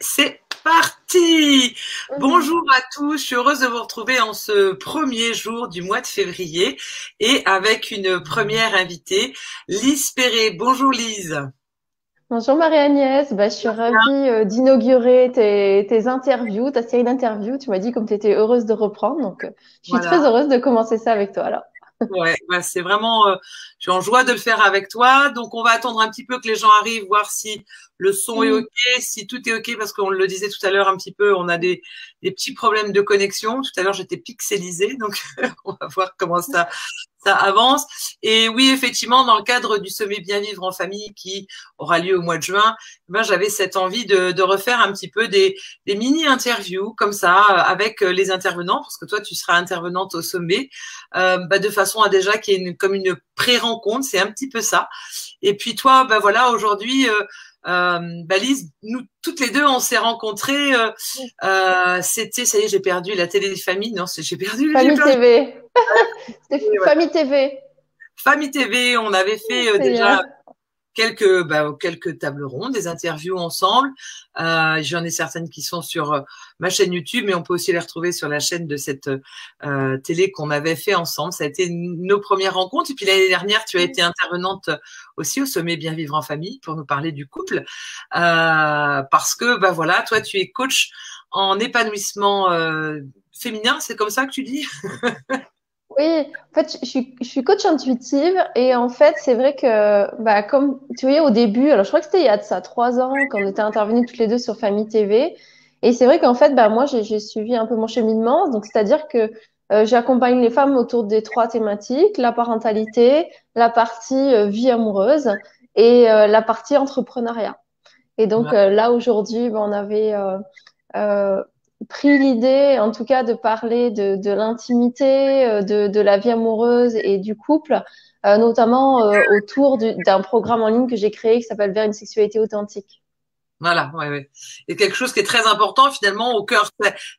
c'est parti. Bonjour à tous, je suis heureuse de vous retrouver en ce premier jour du mois de février et avec une première invitée, Lise Perret. Bonjour Lise. Bonjour Marie-Agnès, je suis ravie d'inaugurer tes interviews, ta série d'interviews. Tu m'as dit comme tu étais heureuse de reprendre, donc je suis très heureuse de commencer ça avec toi là. Ouais, c'est vraiment, je suis en joie de le faire avec toi. Donc, on va attendre un petit peu que les gens arrivent, voir si le son est OK, si tout est OK, parce qu'on le disait tout à l'heure un petit peu, on a des petits problèmes de connexion. Tout à l'heure, j'étais pixelisée, donc on va voir comment ça avance. Et oui, effectivement, dans le cadre du sommet Bien Vivre en Famille qui aura lieu au mois de juin, j'avais cette envie de refaire un petit peu des mini-interviews comme ça avec les intervenants, parce que toi, tu seras intervenante au sommet, de façon à déjà qu'il y ait comme une pré-rencontre, c'est un petit peu ça. Et puis toi, voilà, aujourd'hui, Lise, nous toutes les deux, on s'est rencontrés. C'était, ça y est, j'ai perdu la télé des familles. Non, j'ai perdu la Famille TV. Famille TV. Famille TV, on avait fait déjà quelques tables rondes, des interviews ensemble. J'en ai certaines qui sont sur ma chaîne YouTube, mais on peut aussi les retrouver sur la chaîne de cette télé qu'on avait fait ensemble. Ça a été nos premières rencontres. Et puis l'année dernière, tu as été intervenante aussi au sommet Bien Vivre en Famille pour nous parler du couple. Parce que, voilà, toi, tu es coach en épanouissement féminin. C'est comme ça que tu dis ? Oui, en fait, je suis coach intuitive et en fait, c'est vrai que, comme tu voyais au début, alors je crois que c'était il y a de ça 3 ans quand on était intervenues toutes les deux sur Famille TV. Et c'est vrai qu'en fait, moi, j'ai suivi un peu mon cheminement. Donc, c'est-à-dire que j'accompagne les femmes autour des 3 thématiques, la parentalité, la partie vie amoureuse et la partie entrepreneuriat. Et donc, là, aujourd'hui, on avait… pris l'idée, en tout cas, de parler de l'intimité, de la vie amoureuse et du couple, notamment autour d'un programme en ligne que j'ai créé qui s'appelle « Vers une sexualité authentique ». Voilà, ouais. Et quelque chose qui est très important finalement au cœur,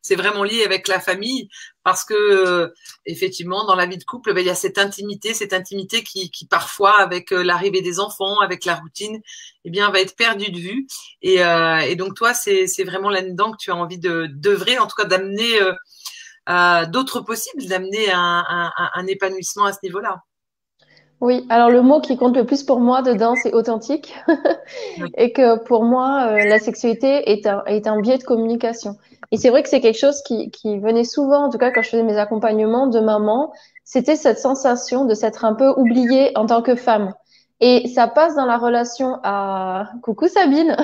c'est vraiment lié avec la famille parce que effectivement dans la vie de couple, il y a cette intimité qui parfois avec l'arrivée des enfants, avec la routine, va être perdue de vue. Et donc toi, c'est vraiment là-dedans que tu as envie d'œuvrer, en tout cas d'amener d'autres possibles, d'amener un épanouissement à ce niveau-là. Oui, alors le mot qui compte le plus pour moi dedans, c'est authentique. Et que pour moi, la sexualité est un biais de communication. Et c'est vrai que c'est quelque chose qui venait souvent, en tout cas quand je faisais mes accompagnements de maman, c'était cette sensation de s'être un peu oubliée en tant que femme. Et ça passe dans la relation à… Coucou Sabine.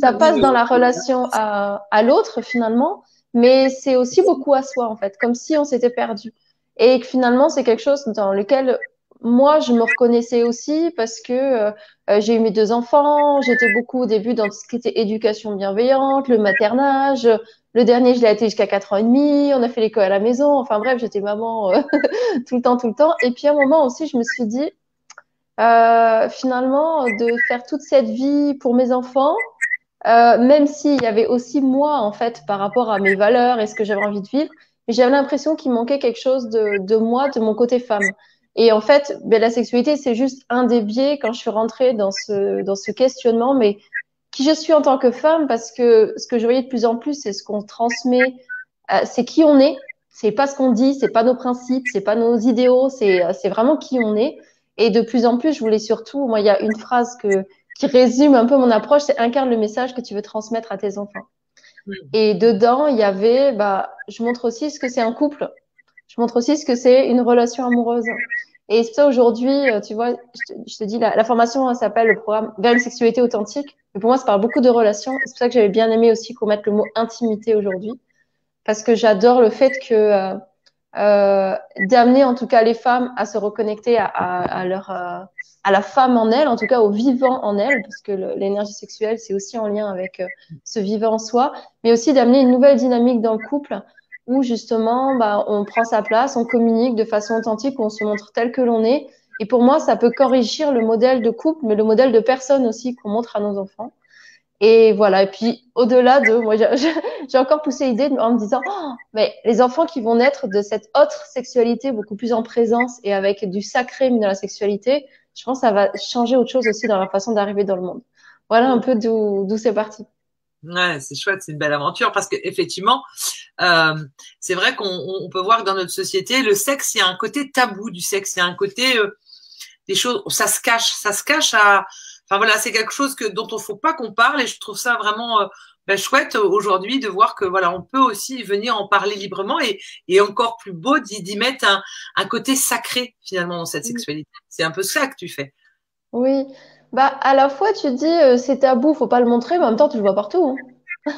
Ça passe dans la relation à l'autre finalement, mais c'est aussi beaucoup à soi en fait, comme si on s'était perdu. Et que finalement, c'est quelque chose dans lequel… Moi, je me reconnaissais aussi parce que j'ai eu mes 2 enfants, j'étais beaucoup au début dans ce qui était éducation bienveillante, le maternage. Le dernier, je l'ai été jusqu'à 4 ans et demi, on a fait l'école à la maison. Enfin bref, j'étais maman tout le temps. Et puis à un moment aussi, je me suis dit, finalement, de faire toute cette vie pour mes enfants, même s'il y avait aussi moi, en fait, par rapport à mes valeurs et ce que j'avais envie de vivre, mais j'avais l'impression qu'il manquait quelque chose de moi, de mon côté femme. Et en fait, la sexualité, c'est juste un des biais quand je suis rentrée dans ce questionnement, mais qui je suis en tant que femme, parce que ce que je voyais de plus en plus, c'est ce qu'on transmet, c'est qui on est, c'est pas ce qu'on dit, c'est pas nos principes, c'est pas nos idéaux, c'est vraiment qui on est. Et de plus en plus, je voulais surtout, moi, il y a une phrase qui résume un peu mon approche, c'est « incarne le message que tu veux transmettre à tes enfants ». Et dedans, il y avait, je montre aussi ce que c'est un couple. Je montre aussi ce que c'est une relation amoureuse. Et c'est pour ça aujourd'hui, tu vois, je te dis, la formation s'appelle le programme Vers une sexualité authentique. Mais pour moi, ça parle beaucoup de relations. C'est pour ça que j'avais bien aimé aussi qu'on mette le mot intimité aujourd'hui. Parce que j'adore le fait que d'amener en tout cas les femmes à se reconnecter à la femme en elle, en tout cas au vivant en elle, parce que l'énergie sexuelle, c'est aussi en lien avec ce vivant en soi. Mais aussi d'amener une nouvelle dynamique dans le couple, où justement, on prend sa place, on communique de façon authentique, on se montre tel que l'on est. Et pour moi, ça peut corriger le modèle de couple, mais le modèle de personne aussi qu'on montre à nos enfants. Et voilà. Et puis, au-delà de… Moi, j'ai encore poussé l'idée en me disant mais les enfants qui vont naître de cette autre sexualité, beaucoup plus en présence et avec du sacré dans la sexualité, je pense que ça va changer autre chose aussi dans la façon d'arriver dans le monde. Voilà un peu d'où c'est parti. Ouais, c'est chouette, c'est une belle aventure parce qu'effectivement, c'est vrai qu'on peut voir que dans notre société, le sexe, il y a un côté tabou du sexe, il y a un côté des choses, ça se cache à… Enfin voilà, c'est quelque chose dont il ne faut pas qu'on parle et je trouve ça vraiment… chouette aujourd'hui de voir que voilà, on peut aussi venir en parler librement et encore plus beau d'y mettre un côté sacré finalement dans cette sexualité. C'est un peu ça que tu fais. Oui, bah à la fois tu dis c'est tabou, faut pas le montrer, mais en même temps tu le vois partout. Hein.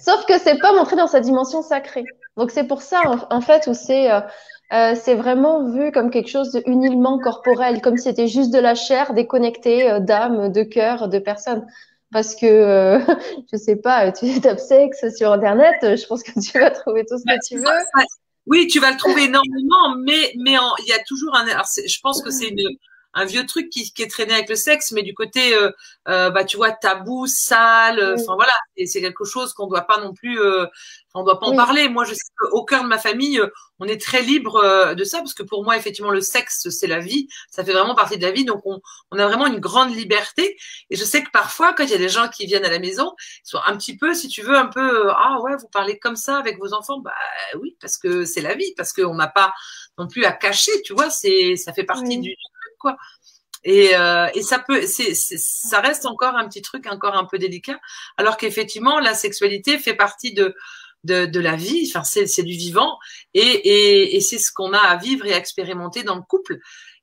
Sauf que c'est pas montré dans sa dimension sacrée. Donc c'est pour ça en fait où c'est vraiment vu comme quelque chose de uniquement corporel, comme si c'était juste de la chair déconnectée d'âme, de cœur, de personne. Parce que, je sais pas, tu tapes sexe sur Internet, je pense que tu vas trouver tout ce que tu veux. Oui, tu vas le trouver énormément, mais il y a toujours un… Alors je pense que c'est un vieux truc qui est traîné avec le sexe, mais du côté, tu vois, tabou, sale, enfin voilà, et c'est quelque chose qu'on ne doit pas non plus… on ne doit pas en parler. Moi, je sais qu'au cœur de ma famille, on est très libre de ça parce que pour moi, effectivement, le sexe, c'est la vie. Ça fait vraiment partie de la vie. Donc, on a vraiment une grande liberté. Et je sais que parfois, quand il y a des gens qui viennent à la maison, ils sont un petit peu, si tu veux, un peu « Ah ouais, vous parlez comme ça avec vos enfants ?» Bah oui, parce que c'est la vie, parce qu'on n'a pas non plus à cacher, tu vois. Ça fait partie du truc, quoi. Et ça peut, ça reste encore un petit truc, encore un peu délicat. Alors qu'effectivement, la sexualité fait partie de la vie, enfin c'est du vivant et c'est ce qu'on a à vivre et à expérimenter dans le couple.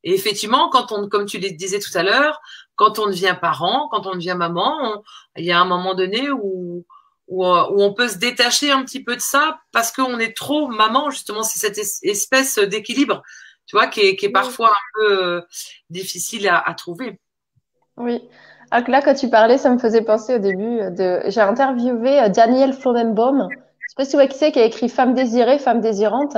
Et effectivement, quand on, comme tu le disais tout à l'heure, quand on devient parent, quand on devient maman, il y a un moment donné où on peut se détacher un petit peu de ça parce qu'on est trop maman, justement, c'est cette espèce d'équilibre, tu vois, qui est parfois un peu difficile à trouver. Oui. Alors que là, quand tu parlais, ça me faisait penser au début j'ai interviewé Danielle Flodenbaum. Je sais pas si vous voyez qui c'est, qui a écrit Femme désirée, femme désirante.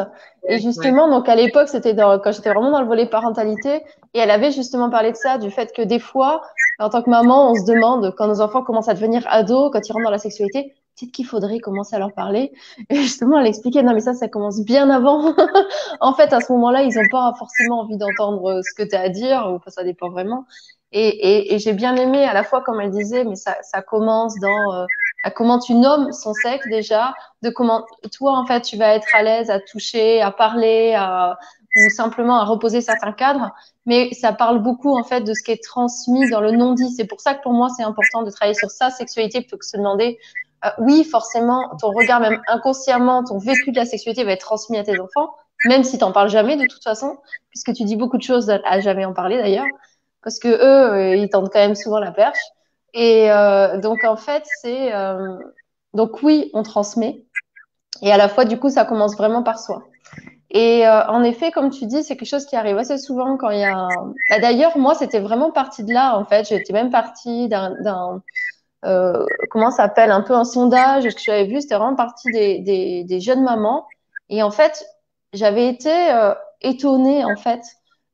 Et justement, donc à l'époque, c'était quand j'étais vraiment dans le volet parentalité. Et elle avait justement parlé de ça, du fait que des fois, en tant que maman, on se demande, quand nos enfants commencent à devenir ados, quand ils rentrent dans la sexualité, peut-être qu'il faudrait commencer à leur parler. Et justement, elle expliquait, non, mais ça commence bien avant. En fait, à ce moment-là, ils n'ont pas forcément envie d'entendre ce que tu as à dire, ou ça dépend vraiment. Et j'ai bien aimé à la fois, comme elle disait, mais ça commence dans… à comment tu nommes son sexe déjà, de comment toi en fait tu vas être à l'aise à toucher, à parler, ou simplement à reposer certains cadres, mais ça parle beaucoup en fait de ce qui est transmis dans le non-dit. C'est pour ça que pour moi c'est important de travailler sur sa sexualité plutôt que se demander, oui forcément ton regard même inconsciemment, ton vécu de la sexualité va être transmis à tes enfants, même si t'en parles jamais de toute façon, puisque tu dis beaucoup de choses à jamais en parler d'ailleurs, parce que eux ils tentent quand même souvent la perche. Et donc, en fait, c'est… donc, oui, on transmet. Et à la fois, du coup, ça commence vraiment par soi. Et en effet, comme tu dis, c'est quelque chose qui arrive assez souvent quand il y a… Bah, d'ailleurs, moi, c'était vraiment partie de là, en fait. J'étais même partie d'un comment ça s'appelle, un peu un sondage que j'avais vu. C'était vraiment partie des jeunes mamans. Et en fait, j'avais été étonnée, en fait,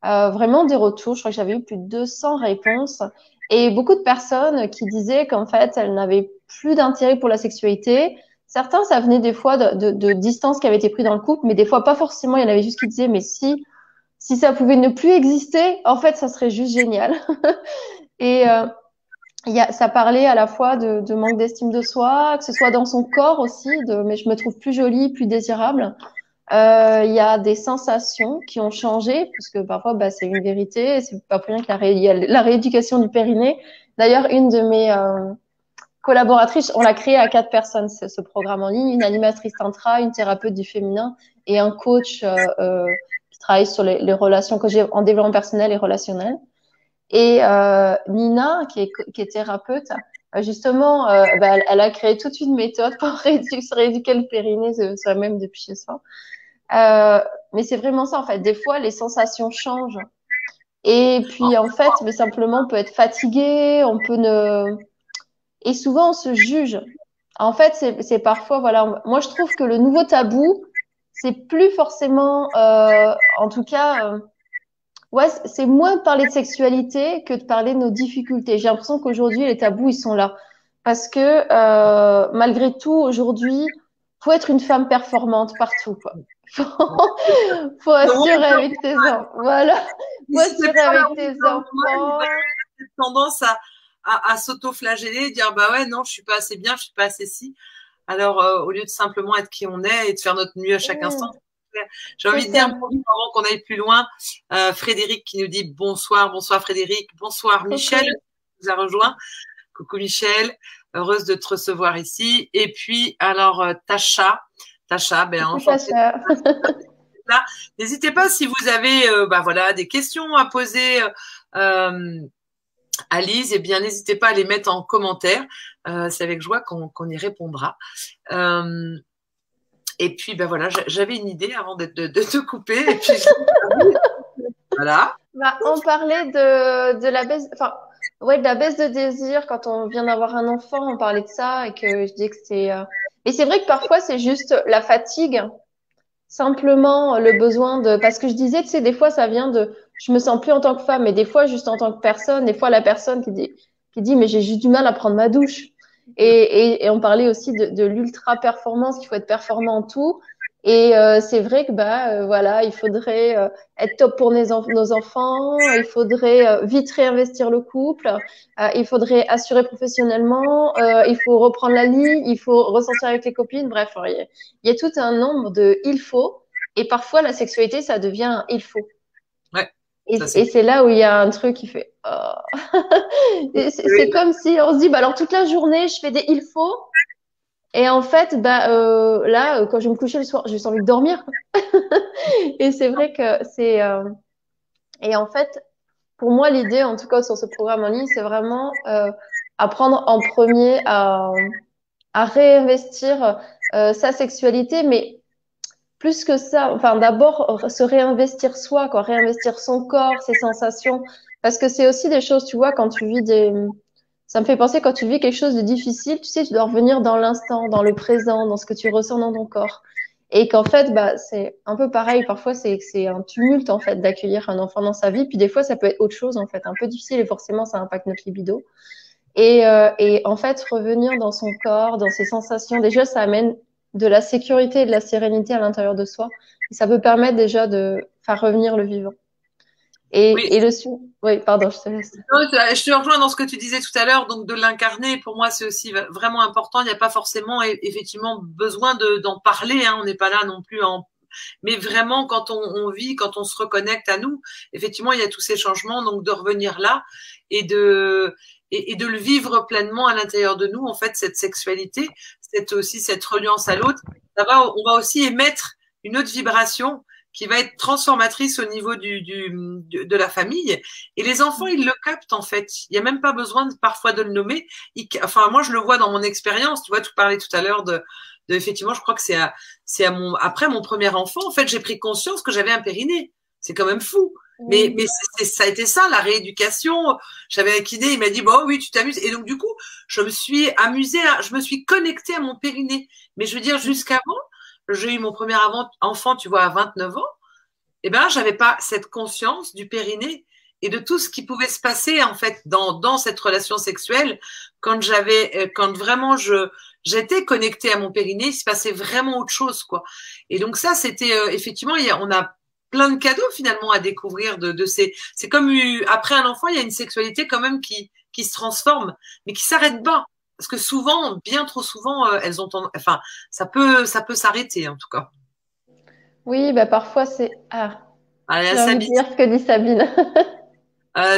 vraiment des retours. Je crois que j'avais eu plus de 200 réponses. Et beaucoup de personnes qui disaient qu'en fait, elles n'avaient plus d'intérêt pour la sexualité. Certains, ça venait des fois de distances qui avaient été prises dans le couple, mais des fois pas forcément. Il y en avait juste qui disaient, mais si ça pouvait ne plus exister, en fait, ça serait juste génial. Et ça parlait à la fois de manque d'estime de soi, que ce soit dans son corps aussi, mais je me trouve plus jolie, plus désirable. Il y a des sensations qui ont changé, parce que parfois c'est une vérité, c'est pas plus rien que la rééducation du périnée. D'ailleurs, une de mes collaboratrices, on l'a créée à 4 personnes, ce programme en ligne, une animatrice tantra, une thérapeute du féminin et un coach qui travaille sur les relations en développement personnel et relationnel. Et Nina, qui est thérapeute, justement, elle a créé toute une méthode pour rééduquer le périnée soi-même depuis chez soi. Mais c'est vraiment ça, en fait. Des fois, les sensations changent. Et puis, en fait, mais simplement, on peut être fatigué, on peut ne… Et souvent, on se juge. En fait, c'est parfois… voilà. Moi, je trouve que le nouveau tabou, c'est plus forcément… en tout cas… ouais, c'est moins de parler de sexualité que de parler de nos difficultés. J'ai l'impression qu'aujourd'hui, les tabous, ils sont là. Parce que malgré tout, aujourd'hui, faut être une femme performante partout, quoi. Faut assurer avec tes enfants. Voilà. Faut assurer avec tes enfants. Cette tendance à à s'auto-flageller, dire bah ouais, non, je suis pas assez bien, je suis pas assez si. Alors, au lieu de simplement être qui on est et de faire notre mieux à chaque instant. J'ai envie de dire avant qu'on aille plus loin, Frédéric qui nous dit bonsoir, bonsoir Frédéric, bonsoir Michel, qui nous a rejoint. Coucou Michel, heureuse de te recevoir ici. Et puis, alors, Tacha, ben enchantée. N'hésitez pas si vous avez voilà, des questions à poser à Lise, eh bien n'hésitez pas à les mettre en commentaire. C'est avec joie qu'on y répondra. Et puis ben voilà, j'avais une idée avant de te couper. Et puis, voilà. Bah, on parlait de la baisse, de la baisse de désir quand on vient d'avoir un enfant. On parlait de ça et que je dis que c'est. Mais c'est vrai que parfois c'est juste la fatigue. Simplement le besoin de… Parce que je disais, tu sais, des fois, ça vient de… Je me sens plus en tant que femme, mais des fois, juste en tant que personne. Des fois, la personne qui dit mais j'ai juste du mal à prendre ma douche. Et on parlait aussi de l'ultra-performance, qu'il faut être performant en tout. Et c'est vrai que, voilà, il faudrait être top pour nos enfants. Il faudrait vite réinvestir le couple. Il faudrait assurer professionnellement. Il faut reprendre la ligne. Il faut ressortir avec les copines. Bref, il y a tout un nombre de « il faut ». Et parfois, la sexualité, ça devient un « il faut ». Ouais, et c'est là où il y a un truc qui fait « oh ». C'est comme si on se dit « bah alors toute la journée, je fais des « il faut ». Et en fait, là, quand je vais me coucher le soir, j'ai juste envie de dormir. Et c'est vrai que c'est… Et en fait, pour moi, l'idée, en tout cas sur ce programme en ligne, c'est vraiment apprendre en premier à réinvestir sa sexualité. Mais plus que ça, enfin d'abord, se réinvestir soi, quoi, réinvestir son corps, ses sensations. Parce que c'est aussi des choses, tu vois, quand tu vis des… Ça me fait penser quand tu vis quelque chose de difficile, tu sais, tu dois revenir dans l'instant, dans le présent, dans ce que tu ressens dans ton corps. Et qu'en fait, c'est un peu pareil. Parfois, c'est un tumulte, en fait, d'accueillir un enfant dans sa vie. Puis des fois, ça peut être autre chose, en fait, un peu difficile. Et forcément, ça impacte notre libido. Et en fait, revenir dans son corps, dans ses sensations, déjà, ça amène de la sécurité et de la sérénité à l'intérieur de soi. Et ça peut permettre déjà de faire revenir le vivant. Oui, pardon, je te laisse. Je te rejoins dans ce que tu disais tout à l'heure, donc de l'incarner, pour moi, c'est aussi vraiment important. Il n'y a pas forcément, effectivement, besoin d'en parler, hein. On n'est pas là non plus en… Mais vraiment, quand on vit, quand on se reconnecte à nous, effectivement, il y a tous ces changements, donc de revenir là et de le vivre pleinement à l'intérieur de nous, en fait, cette sexualité, cette reliance à l'autre. On va aussi émettre une autre vibration qui va être transformatrice au niveau de la famille. Et les enfants, ils le captent, en fait. Il n'y a même pas besoin parfois de le nommer. Moi, je le vois dans mon expérience. Tu vois, tu parlais tout à l'heure de effectivement, je crois que après mon premier enfant, en fait, j'ai pris conscience que j'avais un périnée. C'est quand même fou. Mais ça a été ça, la rééducation. J'avais un kiné, il m'a dit, bon, oui, tu t'amuses. Et donc, du coup, je me suis amusée, je me suis connectée à mon périnée. Mais je veux dire, jusqu'avant, j'ai eu mon premier enfant, tu vois, à 29 ans, et j'avais pas cette conscience du périnée et de tout ce qui pouvait se passer, en fait, dans cette relation sexuelle. Quand vraiment j'étais connectée à mon périnée, il se passait vraiment autre chose, quoi. Et donc ça, c'était, effectivement, on a plein de cadeaux, finalement, à découvrir c'est comme après un enfant, il y a une sexualité quand même qui se transforme, mais qui s'arrête pas. Parce que souvent, bien trop souvent, elles ont tendance… Enfin, ça peut s'arrêter, en tout cas. Oui, parfois, c'est… Allez, Sabine. Ce que dit Sabine.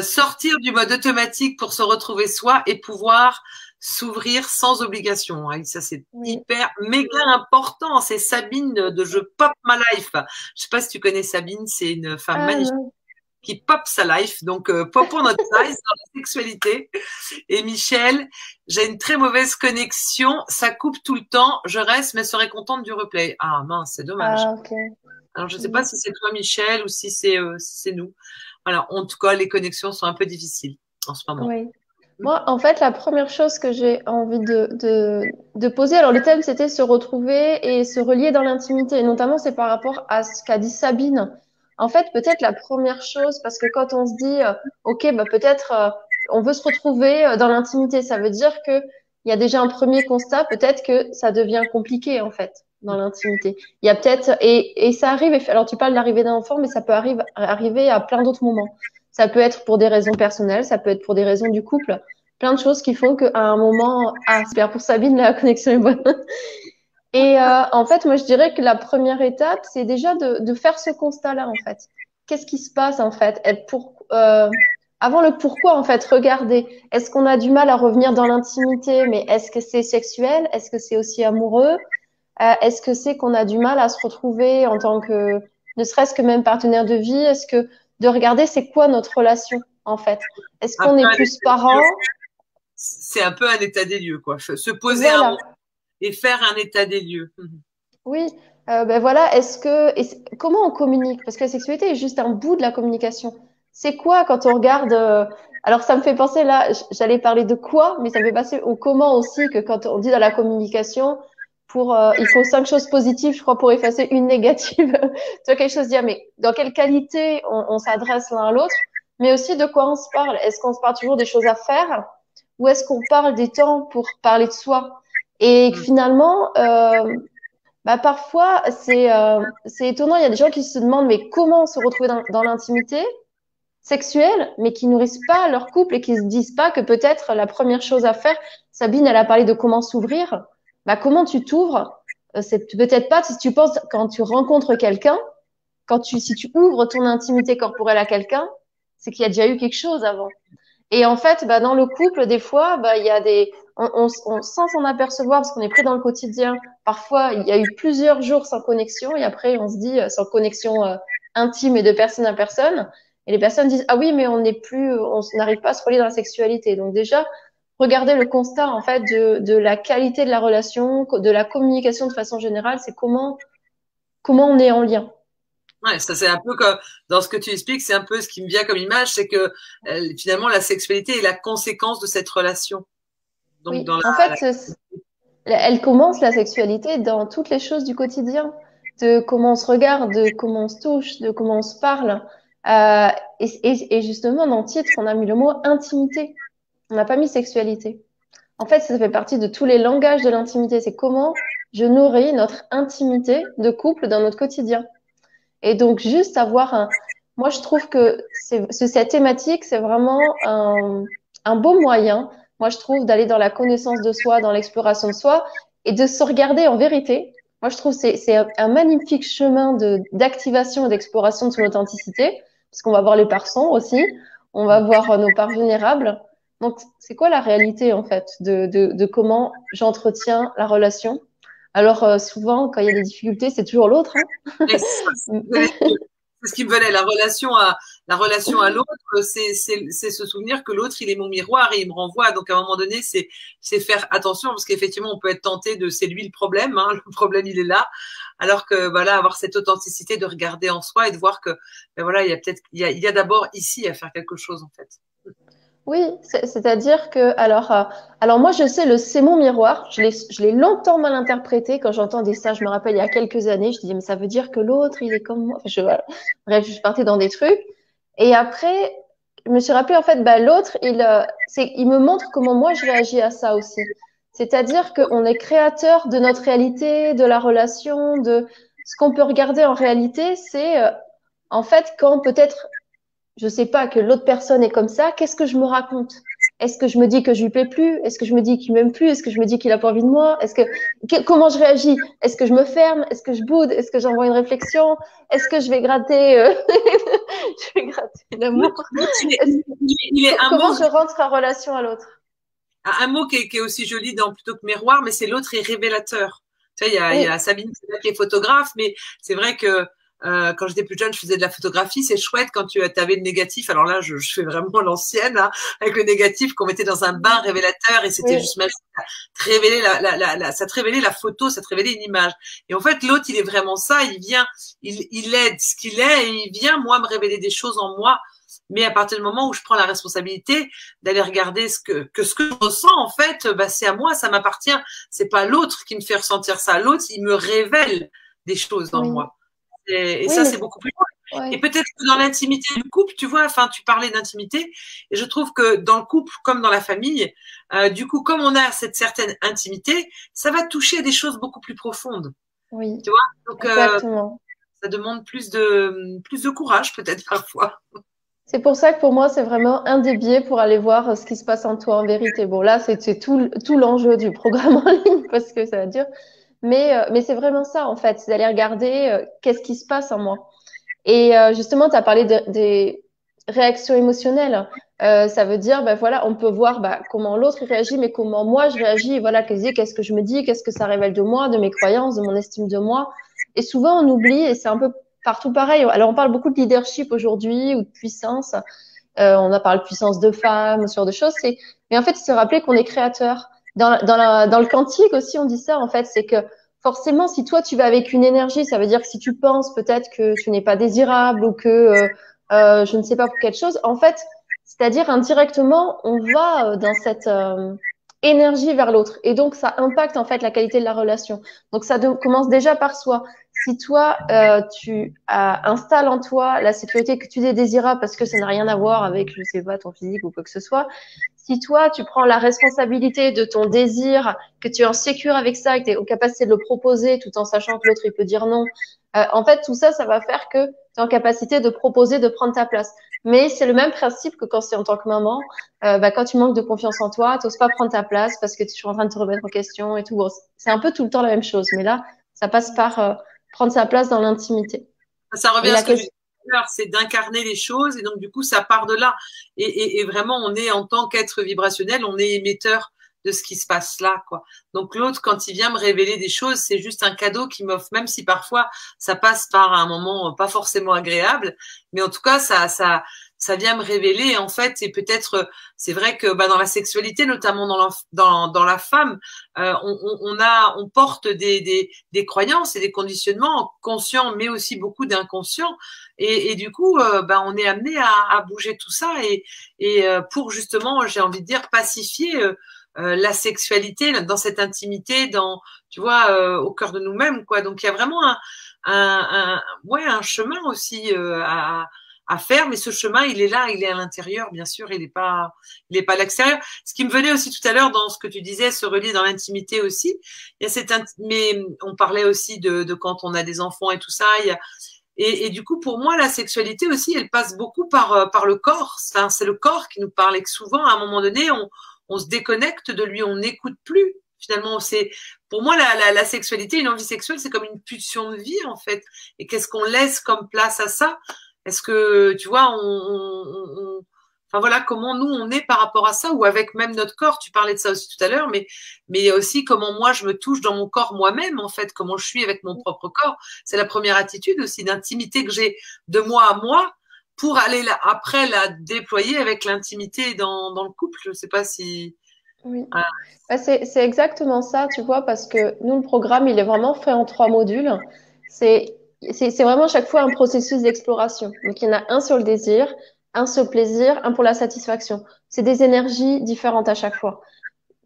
Sortir du mode automatique pour se retrouver soi et pouvoir s'ouvrir sans obligation. Hein. Ça, c'est hyper, méga important. C'est Sabine de Je pop my life. Je ne sais pas si tu connais Sabine, c'est une femme magnifique. Non. Qui pop sa life, donc popons notre size dans la sexualité. Et Michel, j'ai une très mauvaise connexion, ça coupe tout le temps, je reste mais serais contente du replay. Ah mince, c'est dommage. Ah, okay. Alors je ne sais pas si c'est toi Michel ou si c'est nous. Alors en tout cas, les connexions sont un peu difficiles en ce moment. Oui. Moi, en fait, la première chose que j'ai envie de poser, alors le thème c'était se retrouver et se relier dans l'intimité, et notamment c'est par rapport à ce qu'a dit Sabine. En fait, peut-être la première chose, parce que quand on se dit ok, peut-être on veut se retrouver dans l'intimité, ça veut dire que il y a déjà un premier constat, peut-être que ça devient compliqué en fait dans l'intimité. Il y a peut-être et ça arrive. Alors tu parles de l'arrivée d'un enfant, mais ça peut arriver à plein d'autres moments. Ça peut être pour des raisons personnelles, ça peut être pour des raisons du couple. plein de choses qui font qu'à un moment, ah, super, pour Sabine, la connexion est bonne. Et en fait, moi, je dirais que la première étape, c'est déjà de faire ce constat-là, en fait. Qu'est-ce qui se passe, en fait? Avant le pourquoi, en fait, regardez. Est-ce qu'on a du mal à revenir dans l'intimité? Mais est-ce que c'est sexuel? Est-ce que c'est aussi amoureux? Est-ce que c'est qu'on a du mal à se retrouver en tant que, ne serait-ce que même partenaire de vie? Est-ce que de regarder c'est quoi notre relation, en fait? Est-ce qu'on est plus parents? C'est un peu un état des lieux, quoi. Se poser voilà. Et faire un état des lieux. Oui, ben voilà. Est-ce que comment on communique? Parce que la sexualité est juste un bout de la communication. C'est quoi quand on regarde alors ça me fait penser là, j'allais parler de quoi, mais ça me fait passer au comment aussi que quand on dit dans la communication. Il faut 5 choses positives, je crois, pour effacer une négative. Tu vois, quelque chose dire, mais dans quelle qualité on s'adresse l'un à l'autre, mais aussi de quoi on se parle. Est-ce qu'on se parle toujours des choses à faire ou est-ce qu'on parle des temps pour parler de soi? Et finalement, parfois, c'est étonnant. Il y a des gens qui se demandent, mais comment se retrouver dans l'intimité sexuelle, mais qui nourrissent pas leur couple et qui se disent pas que peut-être la première chose à faire, Sabine, elle a parlé de comment s'ouvrir. Bah, comment tu t'ouvres? C'est peut-être pas si tu penses quand tu rencontres quelqu'un, si tu ouvres ton intimité corporelle à quelqu'un, c'est qu'il y a déjà eu quelque chose avant. Et en fait, bah, dans le couple, des fois, bah, il y a on sans s'en apercevoir parce qu'on est pris dans le quotidien. Parfois, il y a eu plusieurs jours sans connexion et après, on se dit sans connexion intime et de personne à personne. Et les personnes disent ah oui, mais on n'arrive pas à se relier dans la sexualité. Donc déjà. Regardez le constat en fait de la qualité de la relation, de la communication de façon générale, c'est comment on est en lien. Ouais, ça c'est un peu comme dans ce que tu expliques, c'est un peu ce qui me vient comme image, c'est que finalement la sexualité est la conséquence de cette relation. Donc, oui, en fait, elle commence la sexualité dans toutes les choses du quotidien, de comment on se regarde, de comment on se touche, de comment on se parle. Et justement, dans le titre, on a mis le mot intimité. On n'a pas mis sexualité. En fait, ça fait partie de tous les langages de l'intimité. C'est comment je nourris notre intimité de couple dans notre quotidien. Et donc, juste avoir moi, je trouve que cette thématique, c'est vraiment un beau moyen, moi, je trouve, d'aller dans la connaissance de soi, dans l'exploration de soi et de se regarder en vérité. Moi, je trouve que c'est un magnifique chemin d'activation et d'exploration de son authenticité parce qu'on va voir les parts sombres aussi, on va voir nos parts vulnérables. Donc, c'est quoi la réalité, en fait, de comment j'entretiens la relation? Alors, souvent, quand il y a des difficultés, c'est toujours l'autre. Hein. C'est ce qui me venait. La relation à l'autre, c'est se souvenir que l'autre, il est mon miroir et il me renvoie. Donc, à un moment donné, c'est faire attention parce qu'effectivement, on peut être tenté de « c'est lui le problème hein, », le problème, il est là. Alors que, voilà, avoir cette authenticité de regarder en soi et de voir que, ben voilà, il y a d'abord ici à faire quelque chose, en fait. Oui, c'est-à-dire que, alors moi je sais, c'est mon miroir, je l'ai longtemps mal interprété, quand j'entendais ça, je me rappelle il y a quelques années, je disais mais ça veut dire que l'autre il est comme moi, enfin, bref je partais dans des trucs, et après je me suis rappelé en fait, bah, l'autre il me montre comment moi je réagis à ça aussi, c'est-à-dire qu'on est créateur de notre réalité, de la relation, de ce qu'on peut regarder en réalité, c'est en fait quand peut-être… Je sais pas que l'autre personne est comme ça. Qu'est-ce que je me raconte? Est-ce que je me dis que je lui plais plus? Est-ce que je me dis qu'il m'aime plus? Est-ce que je me dis qu'il a pas envie de moi? Comment je réagis? Est-ce que je me ferme? Est-ce que je boude? Est-ce que j'envoie une réflexion? Est-ce que je vais gratter je vais gratter l'amour? Comment je rentre en relation à l'autre? Un mot qui est aussi joli dans plutôt que miroir, mais c'est l'autre est révélateur. Tu sais, il y a Sabine qui est photographe, mais c'est vrai que quand j'étais plus jeune, je faisais de la photographie. C'est chouette quand tu avais le négatif. Alors là, je fais vraiment l'ancienne, hein, avec le négatif qu'on mettait dans un bain révélateur et c'était juste magique. Ça te révélait la photo, ça te révélait une image. Et en fait, l'autre, il est vraiment ça. Il vient, il aide ce qu'il est et il vient, moi, me révéler des choses en moi. Mais à partir du moment où je prends la responsabilité d'aller regarder ce que je ressens, en fait, bah, c'est à moi, ça m'appartient. C'est pas l'autre qui me fait ressentir ça. L'autre, il me révèle des choses en moi. Et ça, c'est beaucoup plus loin. Ouais. Et peut-être que dans l'intimité du couple, tu vois, enfin, tu parlais d'intimité, et je trouve que dans le couple, comme dans la famille, du coup, comme on a cette certaine intimité, ça va toucher à des choses beaucoup plus profondes. Oui. Tu vois, donc, exactement. Ça demande plus de courage, peut-être, parfois. C'est pour ça que pour moi, c'est vraiment un des biais pour aller voir ce qui se passe en toi en vérité. Bon, là, c'est tout l'enjeu du programme en ligne parce que ça dure. Mais c'est vraiment ça, en fait. C'est d'aller regarder qu'est-ce qui se passe en moi. Et justement, tu as parlé des réactions émotionnelles. Ça veut dire, ben voilà, on peut voir comment l'autre réagit, mais comment moi je réagis. Et voilà, qu'est-ce que je me dis, qu'est-ce que ça révèle de moi, de mes croyances, de mon estime de moi. Et souvent, on oublie, et c'est un peu partout pareil. Alors, on parle beaucoup de leadership aujourd'hui ou de puissance. On a parlé de puissance de femme, ce genre de choses. Mais en fait, se rappeler qu'on est créateur. Dans le cantique aussi, on dit ça, en fait. C'est que forcément, si toi, tu vas avec une énergie, ça veut dire que si tu penses peut-être que tu n'es pas désirable ou que je ne sais pas pour quelque chose, en fait, c'est-à-dire indirectement, on va dans cette énergie vers l'autre. Et donc, ça impacte en fait la qualité de la relation. Donc, ça commence déjà par soi. Si toi, tu installes en toi la sécurité que tu désiras parce que ça n'a rien à voir avec, je sais pas, ton physique ou quoi que ce soit. Si toi, tu prends la responsabilité de ton désir, que tu es en sécure avec ça, que tu es en capacité de le proposer tout en sachant que l'autre, il peut dire non. En fait, tout ça, ça va faire que tu es en capacité de proposer, de prendre ta place. Mais c'est le même principe que quand c'est en tant que maman. Quand tu manques de confiance en toi, tu n'oses pas prendre ta place parce que tu es en train de te remettre en question et tout. Bon, c'est un peu tout le temps la même chose. Mais là, ça passe par prendre sa place dans l'intimité. Ça revient à ce que je disais tout à l'heure, c'est d'incarner les choses. Et donc, du coup, ça part de là. Et vraiment, on est en tant qu'être vibrationnel, on est émetteur de ce qui se passe là, quoi. Donc, l'autre, quand il vient me révéler des choses, c'est juste un cadeau qu'il m'offre, même si parfois, ça passe par un moment pas forcément agréable. Mais en tout cas, ça vient me révéler, en fait. Et peut-être, c'est vrai que dans la sexualité, notamment dans la femme, on porte des croyances et des conditionnements conscients, mais aussi beaucoup d'inconscients. Et du coup, on est amené à bouger tout ça. Et pour justement, j'ai envie de dire, pacifier la sexualité, dans cette intimité, au cœur de nous-mêmes, quoi. Donc, il y a vraiment un chemin aussi à faire, mais ce chemin, il est là, il est à l'intérieur, bien sûr, il n'est pas à l'extérieur. Ce qui me venait aussi tout à l'heure dans ce que tu disais, se relier dans l'intimité aussi. Il y a mais on parlait aussi de quand on a des enfants et tout ça. Et du coup, pour moi, la sexualité aussi, elle passe beaucoup par le corps. C'est le corps qui nous parle et que souvent, à un moment donné, on se déconnecte de lui, on n'écoute plus. Finalement, pour moi, la sexualité, une envie sexuelle, c'est comme une pulsion de vie, en fait. Et qu'est-ce qu'on laisse comme place à ça? Est-ce que, tu vois, enfin voilà, comment nous, on est par rapport à ça, ou avec même notre corps, tu parlais de ça aussi tout à l'heure, mais aussi comment moi, je me touche dans mon corps moi-même, en fait, comment je suis avec mon propre corps. C'est la première attitude aussi d'intimité que j'ai de moi à moi, pour aller après la déployer avec l'intimité dans le couple. Je ne sais pas si… Oui, c'est exactement ça, tu vois, parce que nous, le programme, il est vraiment fait en 3 modules. C'est vraiment chaque fois un processus d'exploration. Donc, il y en a un sur le désir, un sur le plaisir, un pour la satisfaction. C'est des énergies différentes à chaque fois.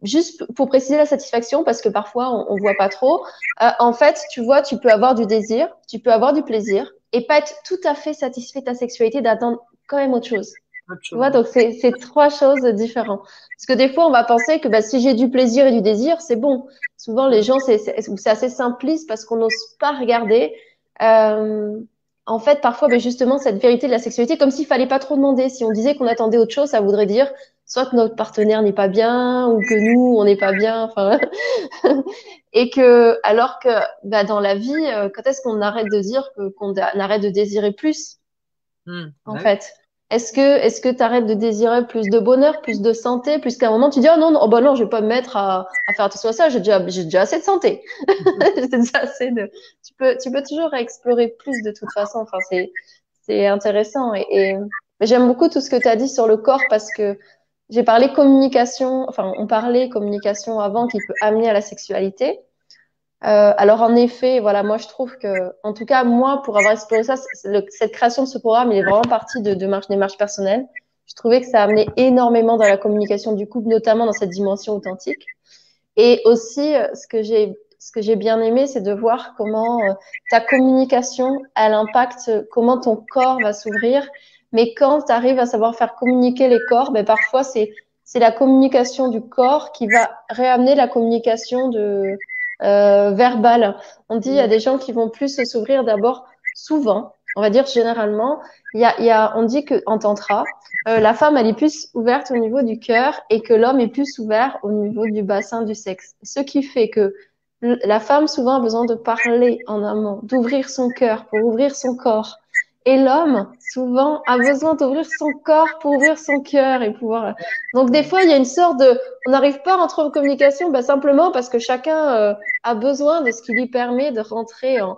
Juste pour préciser la satisfaction, parce que parfois, on ne voit pas trop. En fait, tu vois, tu peux avoir du désir, tu peux avoir du plaisir, et pas être tout à fait satisfait de ta sexualité, d'attendre quand même autre chose. Tu vois, donc c'est 3 choses différentes. Parce que des fois, on va penser que si j'ai du plaisir et du désir, c'est bon. Souvent, les gens, c'est assez simpliste parce qu'on n'ose pas regarder. En fait, parfois, justement, cette vérité de la sexualité, comme s'il fallait pas trop demander. Si on disait qu'on attendait autre chose, ça voudrait dire soit que notre partenaire n'est pas bien ou que nous, on n'est pas bien. Enfin, alors que dans la vie, quand est-ce qu'on arrête de dire qu'on arrête de désirer plus, en fait? Est-ce que tu arrêtes de désirer plus de bonheur, plus de santé, plus qu'à un moment tu dis non, je vais pas me mettre à faire attention à ça, j'ai déjà assez de santé. Tu peux toujours explorer plus de toute façon. Enfin, c'est intéressant et j'aime beaucoup tout ce que tu as dit sur le corps parce que j'ai parlé communication, enfin on parlait communication avant qui peut amener à la sexualité. Alors en effet, voilà, moi je trouve que, en tout cas moi, pour avoir exploré ça, cette création de ce programme, il est vraiment parti de démarche personnelle. Je trouvais que ça amenait énormément dans la communication du couple, notamment dans cette dimension authentique. Et aussi, ce que j'ai bien aimé, c'est de voir comment ta communication, elle impacte comment ton corps va s'ouvrir. Mais quand tu arrives à savoir faire communiquer les corps, parfois c'est la communication du corps qui va réamener la communication verbal. On dit il y a des gens qui vont plus s'ouvrir d'abord souvent on va dire généralement, on dit qu'en tantra, la femme elle est plus ouverte au niveau du cœur et que l'homme est plus ouvert au niveau du bassin du sexe. Ce qui fait que la femme souvent a besoin de parler en amont, d'ouvrir son cœur pour ouvrir son corps. Et l'homme, souvent, a besoin d'ouvrir son corps pour ouvrir son cœur et pouvoir… Donc, des fois, il y a une sorte de… On n'arrive pas à rentrer en communication simplement parce que chacun a besoin de ce qui lui permet de rentrer en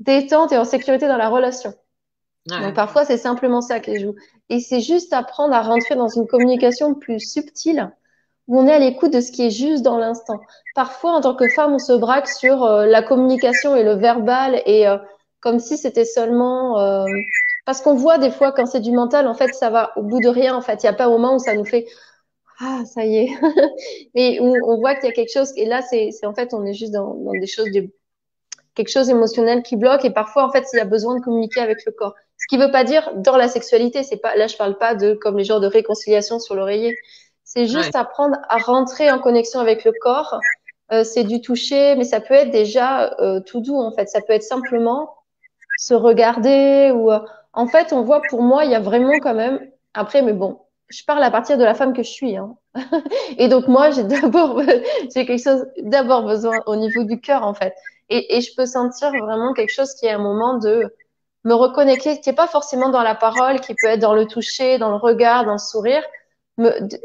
détente et en sécurité dans la relation. Ouais. Donc, parfois, c'est simplement ça qui joue. Et c'est juste apprendre à rentrer dans une communication plus subtile où on est à l'écoute de ce qui est juste dans l'instant. Parfois, en tant que femme, on se braque sur la communication et le verbal et… comme si c'était seulement… parce qu'on voit des fois quand c'est du mental, en fait, ça va au bout de rien. En fait, il n'y a pas un moment où ça nous fait « Ah, ça y est !» Mais on voit qu'il y a quelque chose. Et là, c'est en fait, on est juste dans des choses… quelque chose d'émotionnel qui bloque. Et parfois, en fait, il y a besoin de communiquer avec le corps. Ce qui ne veut pas dire dans la sexualité. C'est pas, là, je ne parle pas de comme les genres de réconciliation sur l'oreiller. C'est juste apprendre à rentrer en connexion avec le corps. C'est du toucher, mais ça peut être déjà tout doux, en fait. Ça peut être simplement… se regarder ou… En fait, on voit, pour moi, il y a vraiment quand même… Après, mais bon, je parle à partir de la femme que je suis. Hein. Et donc, moi, j'ai quelque chose d'abord besoin au niveau du cœur, en fait. Et je peux sentir vraiment quelque chose qui est un moment de me reconnecter, qui n'est pas forcément dans la parole, qui peut être dans le toucher, dans le regard, dans le sourire,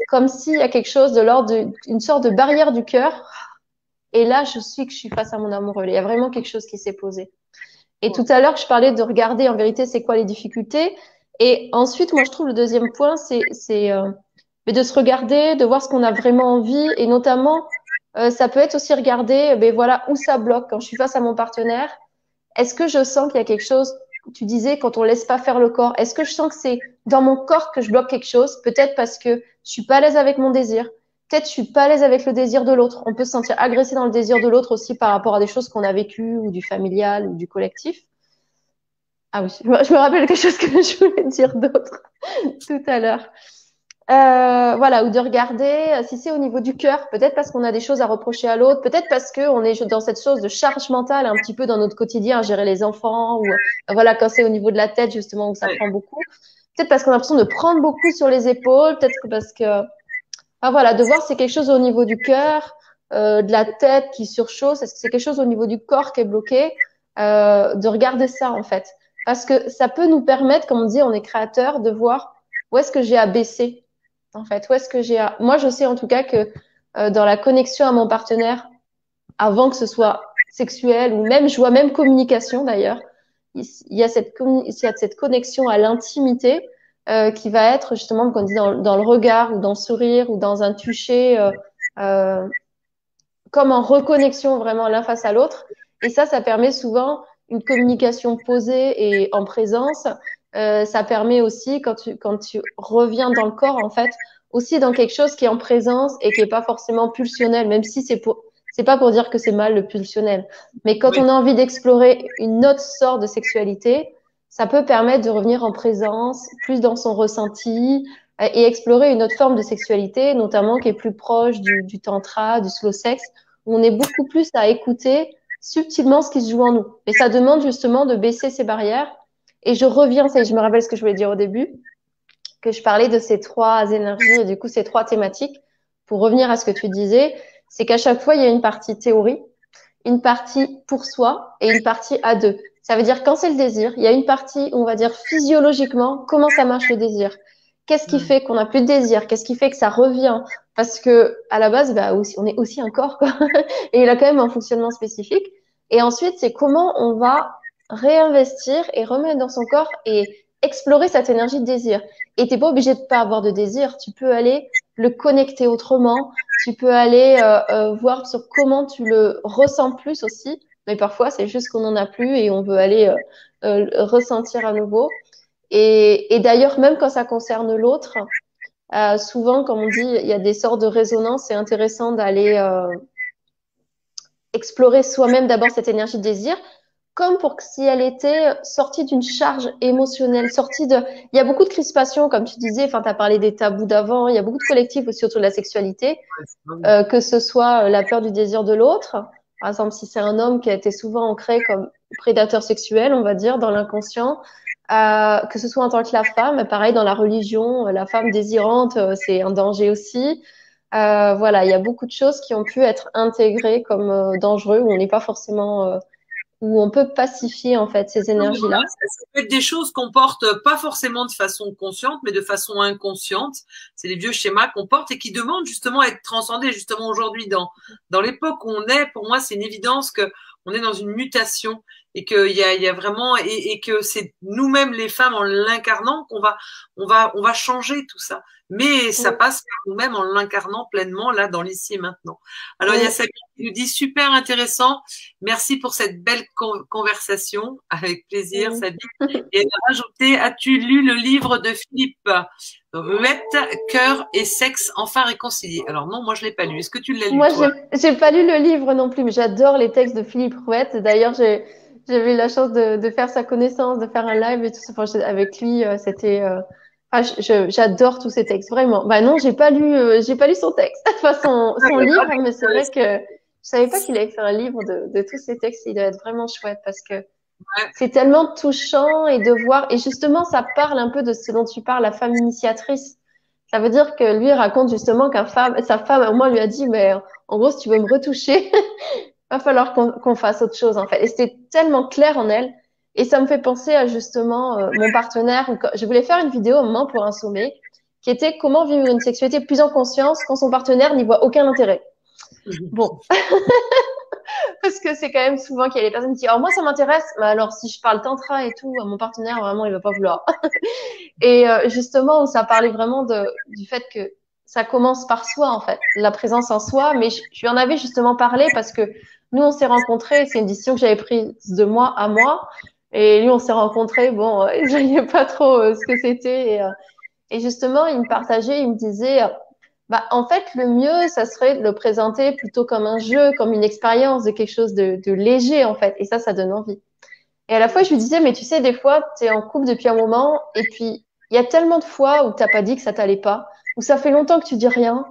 comme s'il y a quelque chose de l'ordre d'une sorte de barrière du cœur. Et là, je suis face à mon amoureux. Il y a vraiment quelque chose qui s'est posé. Et tout à l'heure, je parlais de regarder en vérité c'est quoi les difficultés. Et ensuite, moi, je trouve le deuxième point, c'est de se regarder, de voir ce qu'on a vraiment envie. Et notamment, ça peut être aussi regarder voilà, où ça bloque quand je suis face à mon partenaire. Est-ce que je sens qu'il y a quelque chose, tu disais, quand on laisse pas faire le corps, est-ce que je sens que c'est dans mon corps que je bloque quelque chose? Peut-être parce que je suis pas à l'aise avec mon désir. Peut-être je suis pas à l'aise avec le désir de l'autre. On peut se sentir agressé dans le désir de l'autre aussi par rapport à des choses qu'on a vécues ou du familial ou du collectif. Ah oui, je me rappelle quelque chose que je voulais dire d'autre tout à l'heure. Voilà, ou de regarder si c'est au niveau du cœur. Peut-être parce qu'on a des choses à reprocher à l'autre. Peut-être parce qu'on est dans cette chose de charge mentale un petit peu dans notre quotidien, gérer les enfants ou voilà, quand c'est au niveau de la tête justement où ça prend beaucoup. Peut-être parce qu'on a l'impression de prendre beaucoup sur les épaules. Peut-être que parce que… Ah voilà, de voir c'est quelque chose au niveau du cœur, de la tête qui surchauffe, est-ce que c'est quelque chose au niveau du corps qui est bloqué, de regarder ça en fait. Parce que ça peut nous permettre, comme on dit, on est créateur, de voir où est-ce que j'ai à baisser en fait, où est-ce que j'ai à… Moi, je sais en tout cas que dans la connexion à mon partenaire, avant que ce soit sexuel ou même, je vois même communication d'ailleurs, il y a cette connexion à l'intimité. Qui va être justement, comme on dit, dans le regard ou dans le sourire ou dans un toucher, comme en reconnexion vraiment l'un face à l'autre. Et ça permet souvent une communication posée et en présence. Ça permet aussi, quand tu reviens dans le corps, en fait, aussi dans quelque chose qui est en présence et qui n'est pas forcément pulsionnel, même si c'est pas pour dire que c'est mal le pulsionnel. Mais quand on a envie d'explorer une autre sorte de sexualité, ça peut permettre de revenir en présence, plus dans son ressenti et explorer une autre forme de sexualité, notamment qui est plus proche du tantra, du slow sex, où on est beaucoup plus à écouter subtilement ce qui se joue en nous. Mais ça demande justement de baisser ses barrières. Et je reviens, je me rappelle ce que je voulais dire au début, que je parlais de ces trois énergies et du coup ces trois thématiques. Pour revenir à ce que tu disais, c'est qu'à chaque fois, il y a une partie théorie, une partie pour soi et une partie à deux. Ça veut dire quand c'est le désir, il y a une partie, on va dire physiologiquement, comment ça marche le désir? Qu'est-ce qui fait qu'on n'a plus de désir? Qu'est-ce qui fait que ça revient? Parce que à la base, on est aussi un corps, quoi. Et il a quand même un fonctionnement spécifique. Et ensuite, c'est comment on va réinvestir et remettre dans son corps et explorer cette énergie de désir. Et t'es pas obligé de pas avoir de désir. Tu peux aller le connecter autrement. Tu peux aller voir sur comment tu le ressens plus aussi. Mais parfois, c'est juste qu'on n'en a plus et on veut aller ressentir à nouveau. Et d'ailleurs, même quand ça concerne l'autre, souvent, comme on dit, il y a des sortes de résonances. C'est intéressant d'aller explorer soi-même d'abord cette énergie de désir, comme pour que si elle était sortie d'une charge émotionnelle, sortie de… Il y a beaucoup de crispation, comme tu disais. Enfin, tu as parlé des tabous d'avant. Il y a beaucoup de collectifs aussi autour de la sexualité, que ce soit la peur du désir de l'autre, Par exemple, si c'est un homme qui a été souvent ancré comme prédateur sexuel, on va dire, dans l'inconscient, que ce soit en tant que la femme, pareil dans la religion, la femme désirante, c'est un danger aussi. Voilà, il y a beaucoup de choses qui ont pu être intégrées comme dangereux, où on n'est pas forcément, où on peut pacifier en fait ces énergies-là. Ça peut être des choses qu'on porte pas forcément de façon consciente, mais de façon inconsciente. C'est les vieux schémas qu'on porte et qui demandent justement à être transcendés. Justement aujourd'hui, dans l'époque où on est, pour moi, c'est une évidence que on est dans une mutation et qu'il y a vraiment et que c'est nous-mêmes les femmes en l'incarnant qu'on va on va changer tout ça. Mais ça passe par nous-mêmes en l'incarnant pleinement là dans l'ici et maintenant. Alors il y a Sabine qui nous dit super intéressant. Merci pour cette belle conversation. Avec plaisir Sabine. Et elle a rajouté, as-tu lu le livre de Philippe Rouette, Cœur et sexe enfin réconcilié? Alors non, moi je l'ai pas lu. Est-ce que tu l'as lu? Moi j'ai pas lu le livre non plus, mais j'adore les textes de Philippe Rouette. D'ailleurs j'ai eu la chance de faire sa connaissance, de faire un live et tout ça. Enfin, avec lui, c'était. J'adore tous ces textes, vraiment. Bah non, j'ai pas lu son texte, enfin son livre, mais c'est vrai que je savais pas qu'il allait faire un livre de tous ces textes. Il doit être vraiment chouette parce que c'est tellement touchant et de voir. Et justement, ça parle un peu de ce dont tu parles, la femme initiatrice. Ça veut dire que lui raconte justement sa femme, au moins, lui a dit, mais en gros, si tu veux me retoucher. Va falloir qu'on fasse autre chose en fait. Et c'était tellement clair en elle. Et ça me fait penser à justement mon partenaire. Je voulais faire une vidéo à un moment pour un sommet qui était comment vivre une sexualité plus en conscience quand son partenaire n'y voit aucun intérêt. Bon, parce que c'est quand même souvent qu'il y a des personnes qui disent « Oh, moi ça m'intéresse, mais alors si je parle tantra et tout, mon partenaire vraiment il va pas vouloir. » Et justement, ça parlait vraiment du fait que ça commence par soi en fait, la présence en soi. Mais je lui en avais justement parlé parce que nous, on s'est rencontrés, c'est une décision que j'avais prise de moi à moi. Et lui, on s'est rencontrés, bon, je ne voyais pas trop ce que c'était. Et justement, il me partageait, il me disait, bah, en fait, le mieux, ça serait de le présenter plutôt comme un jeu, comme une expérience, de quelque chose de léger, en fait. Et ça donne envie. Et à la fois, je lui disais, mais tu sais, des fois, tu es en couple depuis un moment, et puis, il y a tellement de fois où tu n'as pas dit que ça t'allait pas, où ça fait longtemps que tu dis rien.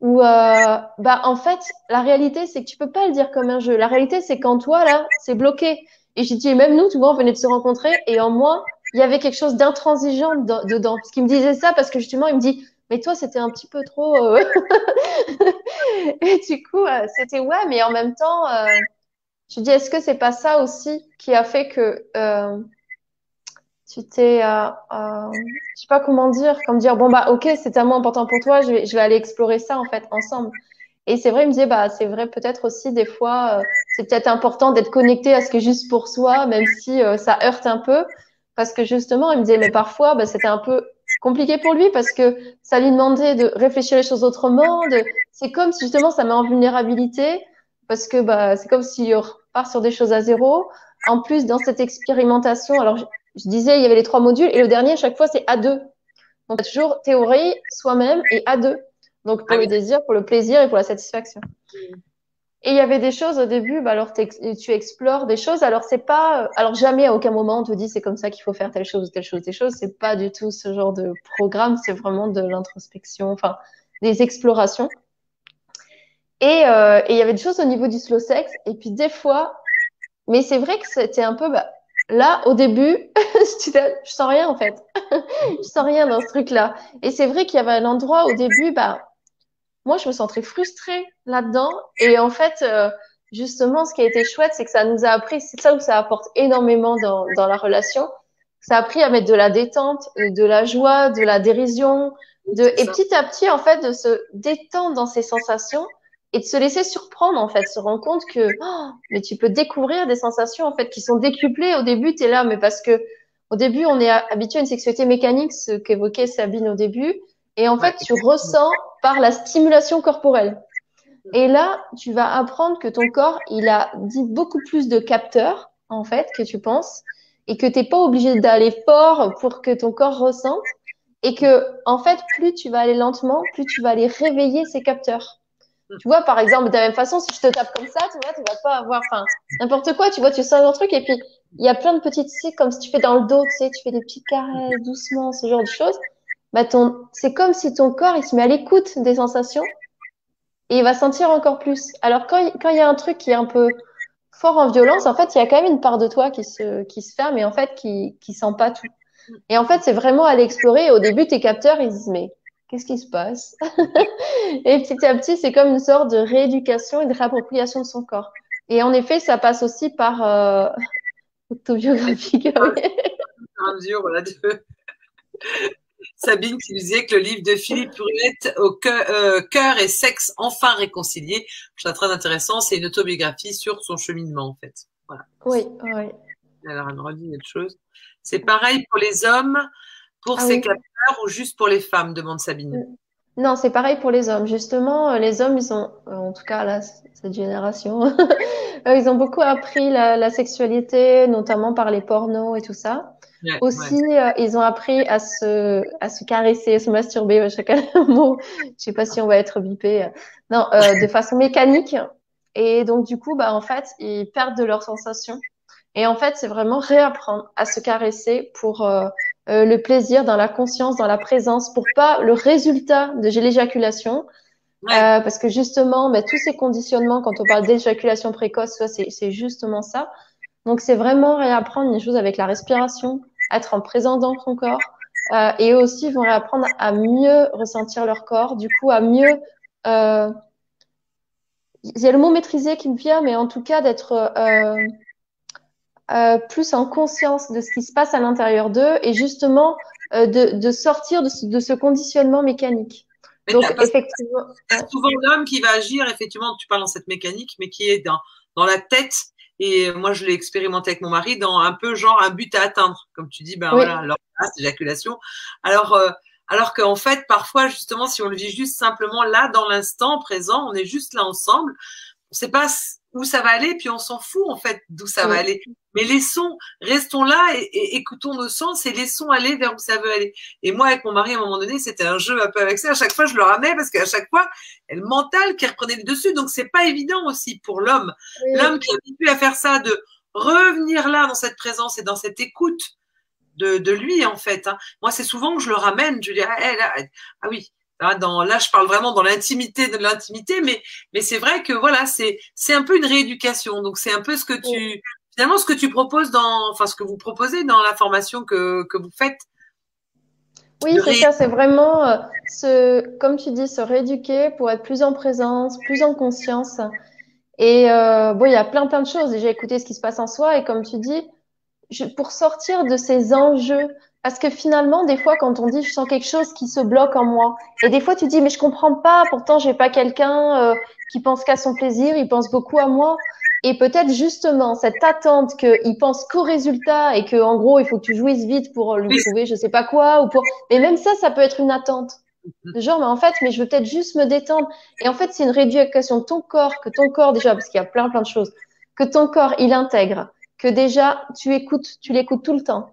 Ou bah en fait la réalité c'est que tu peux pas le dire comme un jeu. La réalité c'est qu'en toi là c'est bloqué. Et j'ai dit même nous tu vois on venait de se rencontrer et en moi il y avait quelque chose d'intransigeant dedans. Parce qu'il me disait ça parce que justement il me dit mais toi c'était un petit peu trop. Et du coup c'était ouais mais en même temps je dis est-ce que c'est pas ça aussi qui a fait que tu t'es, je sais pas comment dire, comme dire bon bah ok c'est tellement important pour toi, je vais aller explorer ça en fait ensemble. Et c'est vrai, il me disait bah c'est vrai peut-être aussi des fois, c'est peut-être important d'être connecté à ce qui est juste pour soi, même si ça heurte un peu, parce que justement il me disait mais parfois bah c'était un peu compliqué pour lui parce que ça lui demandait de réfléchir les choses autrement, c'est comme si justement ça met en vulnérabilité parce que bah c'est comme si on repart sur des choses à zéro. En plus dans cette expérimentation, alors je disais, il y avait les 3 modules et le dernier, à chaque fois, c'est A2. Donc, toujours théorie, soi-même et A2. Donc, pour le désir, pour le plaisir et pour la satisfaction. Et il y avait des choses au début, bah, alors tu explores des choses. Alors, c'est pas, alors jamais à aucun moment on te dit c'est comme ça qu'il faut faire telle chose ou telle chose, telle chose. C'est pas du tout ce genre de programme. C'est vraiment de l'introspection, enfin, des explorations. Et il y avait des choses au niveau du slow sex. Et puis, des fois, mais c'est vrai que c'était un peu, bah, là, au début, je sens rien en fait. Je sens rien dans ce truc-là. Et c'est vrai qu'il y avait un endroit au début, bah, moi, je me sentais frustrée là-dedans. Et en fait, justement, ce qui a été chouette, c'est que ça nous a appris, c'est ça où ça apporte énormément dans la relation. Ça a appris à mettre de la détente, de la joie, de la dérision, et petit à petit, en fait, de se détendre dans ses sensations. Et de se laisser surprendre, en fait, se rendre compte que mais tu peux découvrir des sensations, en fait, qui sont décuplées. Au début, tu es là, mais parce que au début, on est habitué à une sexualité mécanique, ce qu'évoquait Sabine au début. Et en fait, tu ressens par la stimulation corporelle. Et là, tu vas apprendre que ton corps, il a dit beaucoup plus de capteurs, en fait, que tu penses, et que tu n'es pas obligé d'aller fort pour que ton corps ressente. Et que, en fait, plus tu vas aller lentement, plus tu vas aller réveiller ces capteurs. Tu vois, par exemple, de la même façon, si je te tape comme ça, tu vas pas avoir, enfin, n'importe quoi, tu vois, tu sens un truc, et puis, il y a plein de petites, c'est comme si tu fais dans le dos, tu sais, tu fais des petites caresses, doucement, ce genre de choses. Bah, c'est comme si ton corps, il se met à l'écoute des sensations. et il va sentir encore plus. Alors, quand il y a un truc qui est un peu fort en violence, en fait, il y a quand même une part de toi qui se ferme et en fait, qui sent pas tout. Et en fait, c'est vraiment à l'explorer. Au début, tes capteurs, ils disent, mais qu'est-ce qui se passe? Et petit à petit, c'est comme une sorte de rééducation et de réappropriation de son corps. Et en effet, ça passe aussi par autobiographique. Voilà, Sabine qui disait que le livre de Philippe Rouette, au Cœur et sexe enfin réconcilié, je trouve très intéressant, c'est une autobiographie sur son cheminement en fait. Voilà. Oui, oui. Alors elle redit une autre chose. C'est pareil pour les hommes, pour ces capteurs ou juste pour les femmes, demande Sabine. Non, c'est pareil pour les hommes. Justement, les hommes, ils ont, en tout cas là, cette génération, ils ont beaucoup appris la sexualité, notamment par les pornos et tout ça. Ouais, aussi, ouais. Ils ont appris à se caresser, à se masturber, chacun un mot. Je sais pas si on va être bipé. Non, de façon mécanique. Et donc, du coup, bah, en fait, ils perdent de leurs sensations. Et en fait, c'est vraiment réapprendre à se caresser pour le plaisir, dans la conscience, dans la présence, pour pas le résultat de l'éjaculation. Ouais. Parce que justement, bah, tous ces conditionnements, quand on parle d'éjaculation précoce, c'est justement ça. Donc, c'est vraiment réapprendre les choses avec la respiration, être en présence dans son corps. Et aussi, ils vont réapprendre à mieux ressentir leur corps, du coup, à mieux… il y a le mot « maîtriser » qui me vient, mais en tout cas, d'être… plus en conscience de ce qui se passe à l'intérieur d'eux et justement de sortir de ce conditionnement mécanique. Mais donc, effectivement, c'est souvent l'homme qui va agir, effectivement, tu parles dans cette mécanique, mais qui est dans la tête. Et moi, je l'ai expérimenté avec mon mari dans un peu genre un but à atteindre. Comme tu dis, ben oui. Voilà, alors, c'est l'éjaculation. Alors qu'en fait, parfois, justement, si on le vit juste simplement là, dans l'instant présent, on est juste là ensemble, on ne sait pas où ça va aller, puis on s'en fout en fait d'où ça va aller. Mais laissons, restons là et écoutons nos sens et laissons aller vers où ça veut aller. Et moi, avec mon mari, à un moment donné, c'était un jeu un peu avec ça. À chaque fois, je le ramenais parce qu'à chaque fois, le mental qui reprenait le dessus. Donc, c'est pas évident aussi pour l'homme. Oui. L'homme qui est habitué à faire ça, de revenir là dans cette présence et dans cette écoute de lui en fait. Hein. Moi, c'est souvent que je le ramène. Je lui dis, ah oui. Là, je parle vraiment dans l'intimité de l'intimité, mais c'est vrai que voilà, c'est un peu une rééducation. Donc, c'est un peu ce que tu proposes ce que vous proposez dans la formation que vous faites. Oui, c'est ça. C'est vraiment comme tu dis, se rééduquer pour être plus en présence, plus en conscience. Et bon, il y a plein de choses. Déjà, écouter ce qui se passe en soi et comme tu dis, pour sortir de ces enjeux. Parce que finalement, des fois, quand on dit « je sens quelque chose qui se bloque en moi », et des fois, tu dis « mais je comprends pas, pourtant, j'ai pas quelqu'un qui pense qu'à son plaisir, il pense beaucoup à moi ». Et peut-être justement, cette attente qu'il pense qu'au résultat et qu'en gros, il faut que tu jouisses vite pour lui trouver je sais pas quoi. Mais même ça peut être une attente. Genre, mais en fait, je veux peut-être juste me détendre. Et en fait, c'est une rééducation de ton corps, que ton corps déjà, parce qu'il y a plein de choses, que ton corps, il intègre, que déjà, tu l'écoutes tout le temps.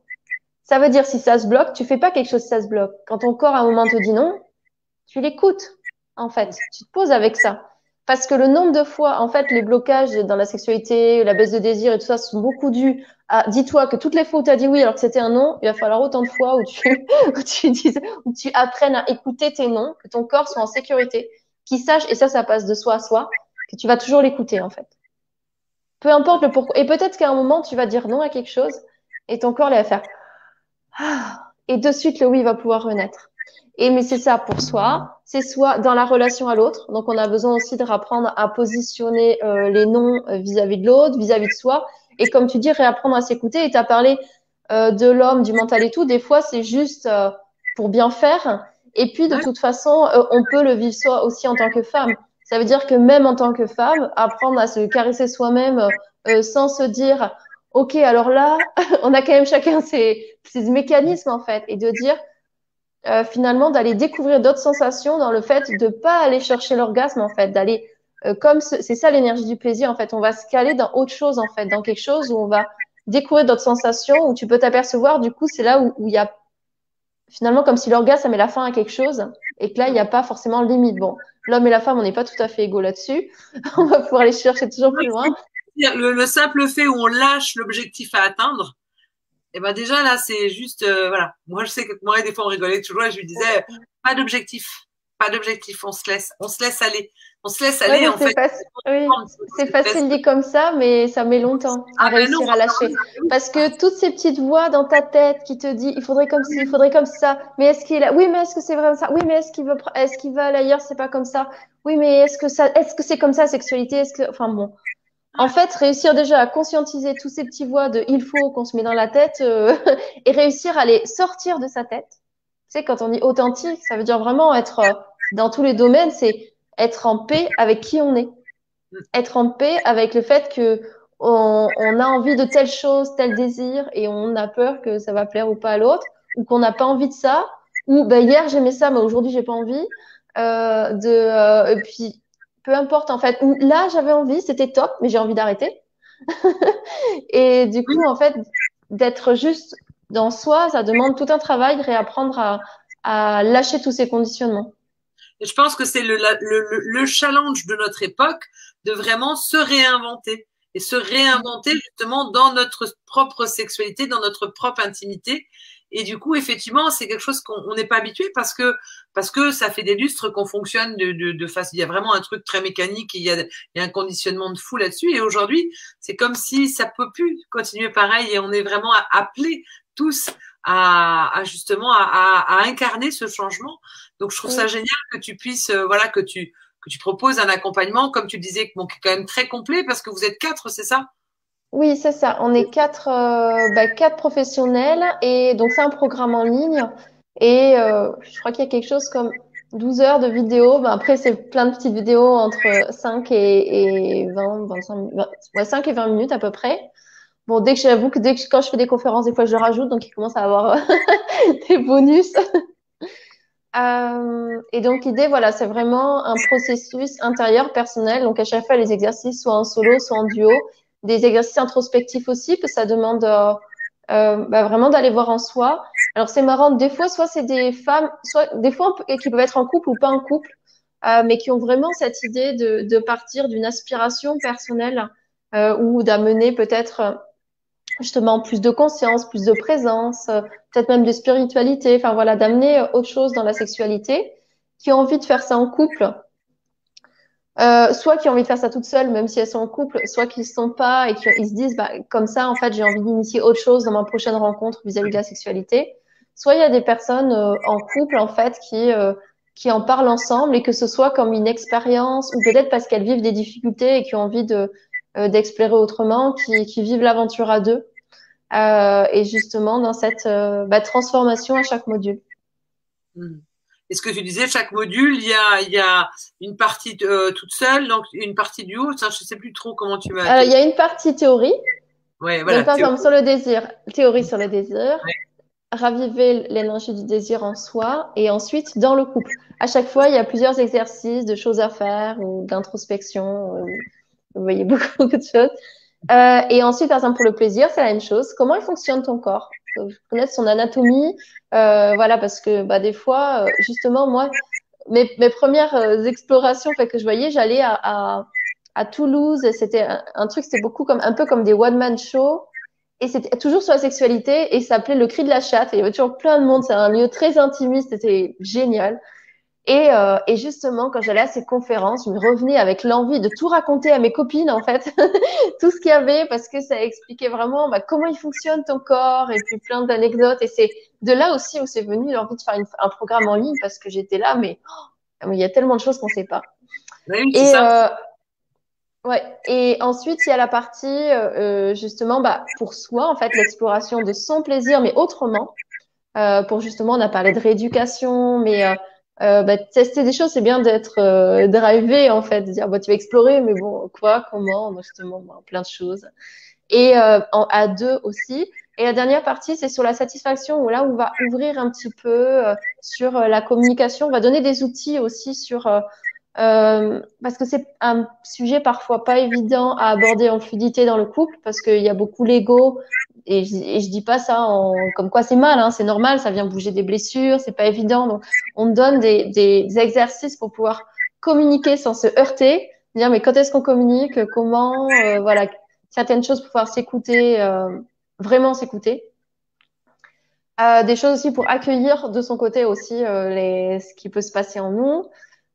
Ça veut dire si ça se bloque, tu fais pas quelque chose si ça se bloque. Quand ton corps à un moment te dit non, tu l'écoutes en fait. Tu te poses avec ça. Parce que le nombre de fois, en fait, les blocages dans la sexualité, la baisse de désir et tout ça sont beaucoup dus à… Dis-toi que toutes les fois où tu as dit oui alors que c'était un non, il va falloir autant de fois où tu apprennes à écouter tes non, que ton corps soit en sécurité, qu'il sache, et ça passe de soi à soi, que tu vas toujours l'écouter en fait. Peu importe le pourquoi. Et peut-être qu'à un moment, tu vas dire non à quelque chose et ton corps va faire… Et de suite, le oui va pouvoir renaître. Mais c'est ça pour soi. C'est soit dans la relation à l'autre. Donc, on a besoin aussi de réapprendre à positionner les non vis-à-vis de l'autre, vis-à-vis de soi. Et comme tu dis, réapprendre à s'écouter. Et tu as parlé de l'homme, du mental et tout. Des fois, c'est juste pour bien faire. Et puis, de toute façon, on peut le vivre soi aussi en tant que femme. Ça veut dire que même en tant que femme, apprendre à se caresser soi-même sans se dire… Ok, alors là, on a quand même chacun ses mécanismes en fait, et de dire finalement d'aller découvrir d'autres sensations dans le fait de pas aller chercher l'orgasme en fait, d'aller c'est ça l'énergie du plaisir en fait, on va se caler dans autre chose en fait, dans quelque chose où on va découvrir d'autres sensations, où tu peux t'apercevoir, du coup c'est là où il y a finalement comme si l'orgasme ça met la fin à quelque chose et que là il n'y a pas forcément de limite. Bon, l'homme et la femme on n'est pas tout à fait égaux là-dessus, on va pouvoir aller chercher toujours plus loin. Le simple fait où on lâche l'objectif à atteindre, et ben déjà là c'est juste voilà. Moi je sais que moi des fois on rigolait toujours et je lui disais pas d'objectif, pas d'objectif, on se laisse aller. On se laisse aller, ouais, en fait. Oui. C'est facile dit comme ça, mais ça met longtemps à réussir à lâcher. Parce que toutes ces petites voix dans ta tête qui te disent, il faudrait comme ci, il faudrait comme ça. Mais est-ce qu'il a... Oui, mais est-ce que c'est vraiment ça? Oui, mais est-ce qu'il va ailleurs? C'est pas comme ça. Oui, mais est-ce que c'est comme ça, la sexualité? Est-ce que, enfin bon. En fait, réussir déjà à conscientiser tous ces petits voix de il faut qu'on se met dans la tête, et réussir à les sortir de sa tête. Tu sais, quand on dit authentique, ça veut dire vraiment être dans tous les domaines, c'est être en paix avec qui on est. Être en paix avec le fait que on a envie de telle chose, tel désir, et on a peur que ça va plaire ou pas à l'autre, ou qu'on n'a pas envie de ça, ou ben hier j'aimais ça, mais aujourd'hui j'ai pas envie. Et puis peu importe en fait. Là j'avais envie, c'était top, mais j'ai envie d'arrêter. Et du coup en fait d'être juste dans soi, ça demande tout un travail, réapprendre à lâcher tous ces conditionnements. Je pense que c'est le challenge de notre époque de vraiment se réinventer et se réinventer justement dans notre propre sexualité, dans notre propre intimité. Et du coup, effectivement, c'est quelque chose qu'on n'est pas habitué parce que ça fait des lustres qu'on fonctionne de face. Il y a vraiment un truc très mécanique, il y a un conditionnement de fou là-dessus. Et aujourd'hui, c'est comme si ça ne peut plus continuer pareil et on est vraiment appelés tous à incarner ce changement. Donc je trouve ça génial que tu puisses que tu proposes un accompagnement, comme tu disais, bon, qui est quand même très complet parce que vous êtes 4, c'est ça? Oui, c'est ça. On est 4 professionnels et donc c'est un programme en ligne et je crois qu'il y a quelque chose comme 12 heures de vidéos. Ben, après c'est plein de petites vidéos entre 5 et 20 minutes à peu près. Bon, quand je fais des conférences, des fois, je le rajoute, donc il commence à avoir des bonus. Et donc, l'idée, voilà, c'est vraiment un processus intérieur, personnel. Donc, à chaque fois, les exercices, soit en solo, soit en duo. Des exercices introspectifs aussi, parce que ça demande vraiment d'aller voir en soi. Alors, c'est marrant, des fois, soit c'est des femmes, soit des fois qui peuvent être en couple ou pas en couple, mais qui ont vraiment cette idée de partir d'une aspiration personnelle ou d'amener peut-être justement plus de conscience, plus de présence, peut-être même de spiritualité, enfin voilà, d'amener autre chose dans la sexualité, qui ont envie de faire ça en couple, soit qui ont envie de faire ça toute seule, même si elles sont en couple, soit qu'ils ne sont pas et qu'ils se disent, comme ça, en fait, j'ai envie d'initier autre chose dans ma prochaine rencontre vis-à-vis de la sexualité. Soit il y a des personnes en couple, en fait, qui en parlent ensemble et que ce soit comme une expérience, ou peut-être parce qu'elles vivent des difficultés et qui ont envie d'explorer autrement, qui vivent l'aventure à deux. Et justement dans cette transformation à chaque module. Et ce que tu disais, chaque module, il y a une partie toute seule, donc une partie du haut. Je ne sais plus trop comment tu m'as. Alors il y a une partie théorie. Ouais, voilà. Par exemple sur le désir, théorie sur le désir, ouais. Raviver l'énergie du désir en soi, et ensuite dans le couple. À chaque fois, il y a plusieurs exercices, de choses à faire ou d'introspection. Vous voyez beaucoup de choses. Et ensuite, par exemple, pour le plaisir, c'est la même chose. Comment il fonctionne ton corps? Connaître son anatomie. Voilà, parce que des fois, justement, moi, mes premières explorations que je voyais, j'allais à Toulouse. Et c'était un truc, c'était beaucoup un peu comme des one-man shows. Et c'était toujours sur la sexualité. Et ça s'appelait Le Cri de la Chatte. Et il y avait toujours plein de monde. C'est un lieu très intimiste. C'était génial. Et justement, quand j'allais à ces conférences, je me revenais avec l'envie de tout raconter à mes copines, en fait, tout ce qu'il y avait, parce que ça expliquait vraiment comment il fonctionne ton corps, et puis plein d'anecdotes. Et c'est de là aussi où c'est venu l'envie de faire un programme en ligne, parce que j'étais là, mais il y a tellement de choses qu'on ne sait pas. Oui, c'est ça. Ouais. Et ensuite, il y a la partie justement pour soi, en fait, l'exploration de son plaisir, mais autrement. Pour justement, on a parlé de rééducation, mais tester des choses, c'est bien d'être drivé en fait, de dire tu vas explorer, mais bon, quoi, comment, justement, plein de choses. Et à deux aussi. Et la dernière partie, c'est sur la satisfaction, où là, on va ouvrir un petit peu sur la communication. On va donner des outils aussi sur parce que c'est un sujet parfois pas évident à aborder en fluidité dans le couple, parce qu'il y a beaucoup l'ego. Et je dis pas ça comme quoi c'est mal, hein, c'est normal, ça vient bouger des blessures, c'est pas évident. Donc, on donne des exercices pour pouvoir communiquer sans se heurter, dire mais quand est-ce qu'on communique, comment, certaines choses pour pouvoir s'écouter, vraiment s'écouter. Des choses aussi pour accueillir de son côté aussi ce qui peut se passer en nous.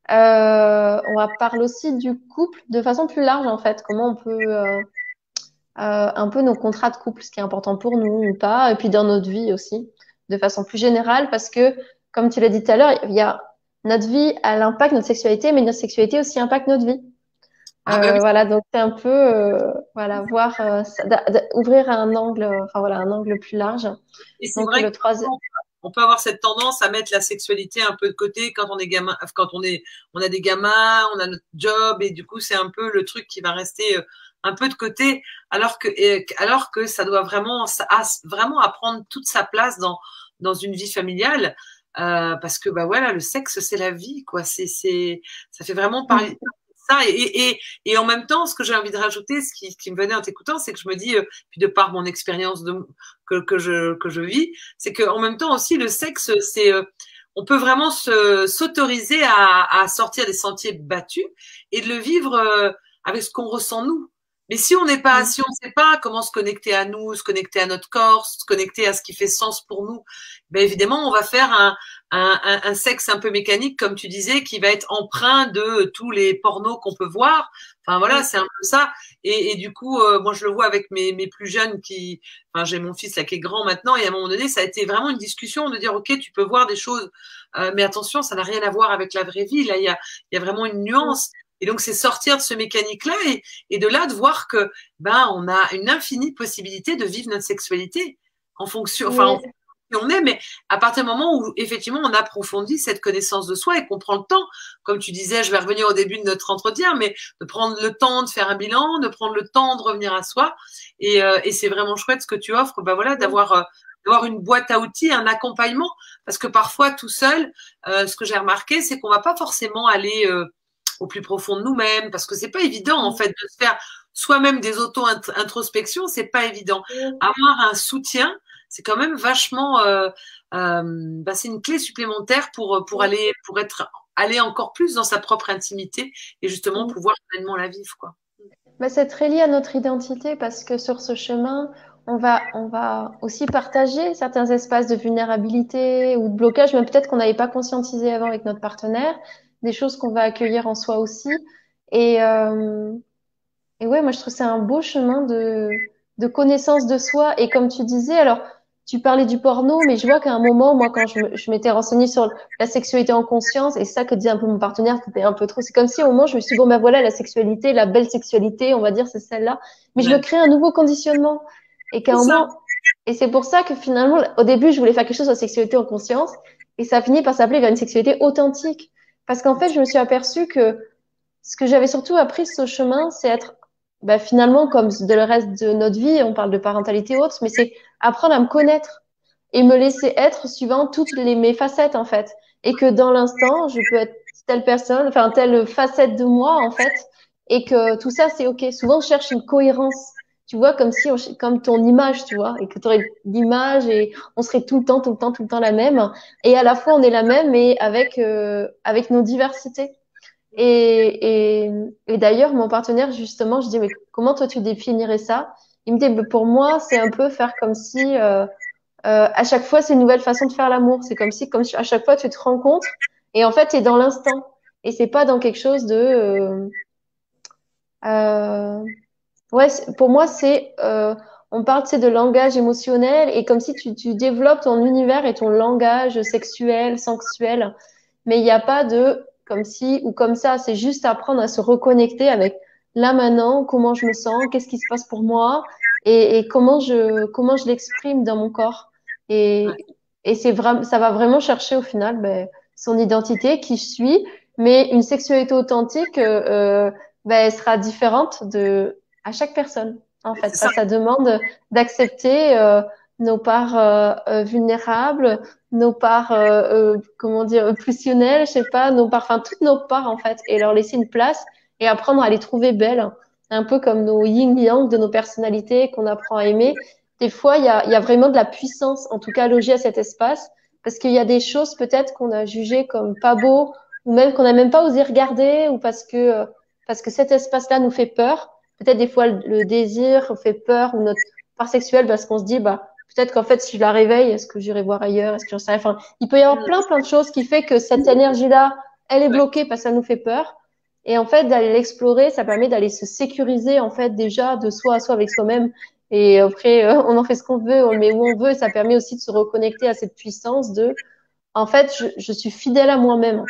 On parle aussi du couple de façon plus large en fait, comment on peut un peu nos contrats de couple, ce qui est important pour nous ou pas, et puis dans notre vie aussi, de façon plus générale, parce que comme tu l'as dit tout à l'heure, il y a notre vie, elle impacte notre sexualité, mais notre sexualité aussi impacte notre vie. Voilà, donc c'est un peu voilà, voir ouvrir un angle, enfin voilà, un angle plus large. Et c'est vrai que on peut avoir cette tendance à mettre la sexualité un peu de côté quand on est gamin, quand on a des gamins, on a notre job, et du coup c'est un peu le truc qui va rester un peu de côté, alors que ça doit vraiment prendre toute sa place dans une vie familiale. Parce que bah voilà, le sexe c'est la vie quoi, c'est ça fait vraiment parler de ça, et en même temps ce que j'ai envie de rajouter, ce qui me venait en t'écoutant, c'est que je me dis puis de par mon expérience que je vis, c'est que en même temps aussi le sexe c'est on peut vraiment s'autoriser à sortir des sentiers battus et de le vivre avec ce qu'on ressent nous. Mais si on n'est pas, si on ne sait pas comment se connecter à nous, se connecter à notre corps, se connecter à ce qui fait sens pour nous, ben évidemment on va faire un sexe un peu mécanique, comme tu disais, qui va être empreint de tous les pornos qu'on peut voir. Enfin voilà, c'est un peu ça. Et du coup, moi je le vois avec mes plus jeunes qui, enfin j'ai mon fils là qui est grand maintenant, et à un moment donné, ça a été vraiment une discussion de dire ok, tu peux voir des choses, mais attention, ça n'a rien à voir avec la vraie vie. Là, il y a vraiment une nuance. Et donc, c'est sortir de ce mécanique-là et de là de voir que, ben, on a une infinie possibilité de vivre notre sexualité en fonction, enfin, en fonction de qui on est, mais à partir du moment où, effectivement, on approfondit cette connaissance de soi et qu'on prend le temps, comme tu disais, je vais revenir au début de notre entretien, mais de prendre le temps de faire un bilan, de prendre le temps de revenir à soi. Et c'est vraiment chouette ce que tu offres, ben voilà, d'avoir une boîte à outils, un accompagnement, parce que parfois, tout seul, ce que j'ai remarqué, c'est qu'on va pas forcément aller, au plus profond de nous-mêmes, parce que c'est pas évident en fait de se faire soi-même des auto-introspections, c'est pas évident. Avoir un soutien, c'est quand même vachement, bah, c'est une clé supplémentaire pour aller encore plus dans sa propre intimité et justement pouvoir pleinement la vivre quoi. Mais c'est très lié à notre identité, parce que sur ce chemin, on va aussi partager certains espaces de vulnérabilité ou de blocage, même peut-être qu'on n'avait pas conscientisé avant avec notre partenaire. Des choses qu'on va accueillir en soi aussi. Et ouais, moi, je trouve que c'est un beau chemin de connaissance de soi. Et comme tu disais, alors, tu parlais du porno, mais je vois qu'à un moment, moi, quand je m'étais renseignée sur la sexualité en conscience, et ça que disait un peu mon partenaire, c'était un peu trop. C'est comme si au moment, je me suis dit, bon, ben voilà, la sexualité, la belle sexualité, on va dire, c'est celle-là. Mais je veux créer un nouveau conditionnement. Et qu'à un moment, et c'est pour ça que finalement, au début, je voulais faire quelque chose sur la sexualité en conscience, et ça a fini par s'appeler vers une sexualité authentique. Parce qu'en fait, je me suis aperçue que ce que j'avais surtout appris sur ce chemin, c'est être, bah, finalement, comme de le reste de notre vie, on parle de parentalité haute, mais c'est apprendre à me connaître et me laisser être suivant toutes mes facettes, en fait. Et que dans l'instant, je peux être telle personne, enfin, telle facette de moi, en fait. Et que tout ça, c'est OK. Souvent, on cherche une cohérence. Tu vois, comme ton image, tu vois, et que tu aurais l'image et on serait tout le temps la même. Et à la fois, on est la même, mais avec nos diversités. Et d'ailleurs, mon partenaire, justement, je dis, mais comment toi, tu définirais ça? Il me dit, mais pour moi, c'est un peu faire comme si, à chaque fois, c'est une nouvelle façon de faire l'amour. C'est comme si, à chaque fois, tu te rencontres et en fait, tu es dans l'instant. Et c'est pas dans quelque chose de... Ouais, pour moi, c'est on parle de langage émotionnel et comme si tu développes ton univers et ton langage sexuel, sensuel, mais il n'y a pas de comme si ou comme ça, c'est juste apprendre à se reconnecter avec là maintenant, comment je me sens, qu'est-ce qui se passe pour moi et comment je l'exprime dans mon corps et c'est vraiment, ça va vraiment chercher au final son identité, qui je suis, mais une sexualité authentique elle sera différente de à chaque personne, en fait. Ça demande d'accepter nos parts vulnérables, nos parts, pulsionnelles, je sais pas, nos parts, enfin, toutes nos parts, en fait, et leur laisser une place et apprendre à les trouver belles. Un peu comme nos yin-yang de nos personnalités qu'on apprend à aimer. Des fois, il y a vraiment de la puissance, en tout cas, logée à cet espace, parce qu'il y a des choses, peut-être, qu'on a jugées comme pas beaux, ou même qu'on n'a même pas osé regarder, ou parce que cet espace-là nous fait peur. Peut-être des fois le désir fait peur ou notre part sexuelle parce qu'on se dit bah Peut-être qu'en fait, si je la réveille, est-ce que j'irai voir ailleurs? Est-ce que j'en sais rien? Enfin, il peut y avoir plein de choses qui fait que cette énergie-là, elle est bloquée parce que ça nous fait peur. Et en fait, d'aller l'explorer, ça permet d'aller se sécuriser, en fait, déjà de soi à soi avec soi-même. Et après, on en fait ce qu'on veut, on le met où on veut. Ça permet aussi de se reconnecter à cette puissance de, en fait, je suis fidèle à moi-même.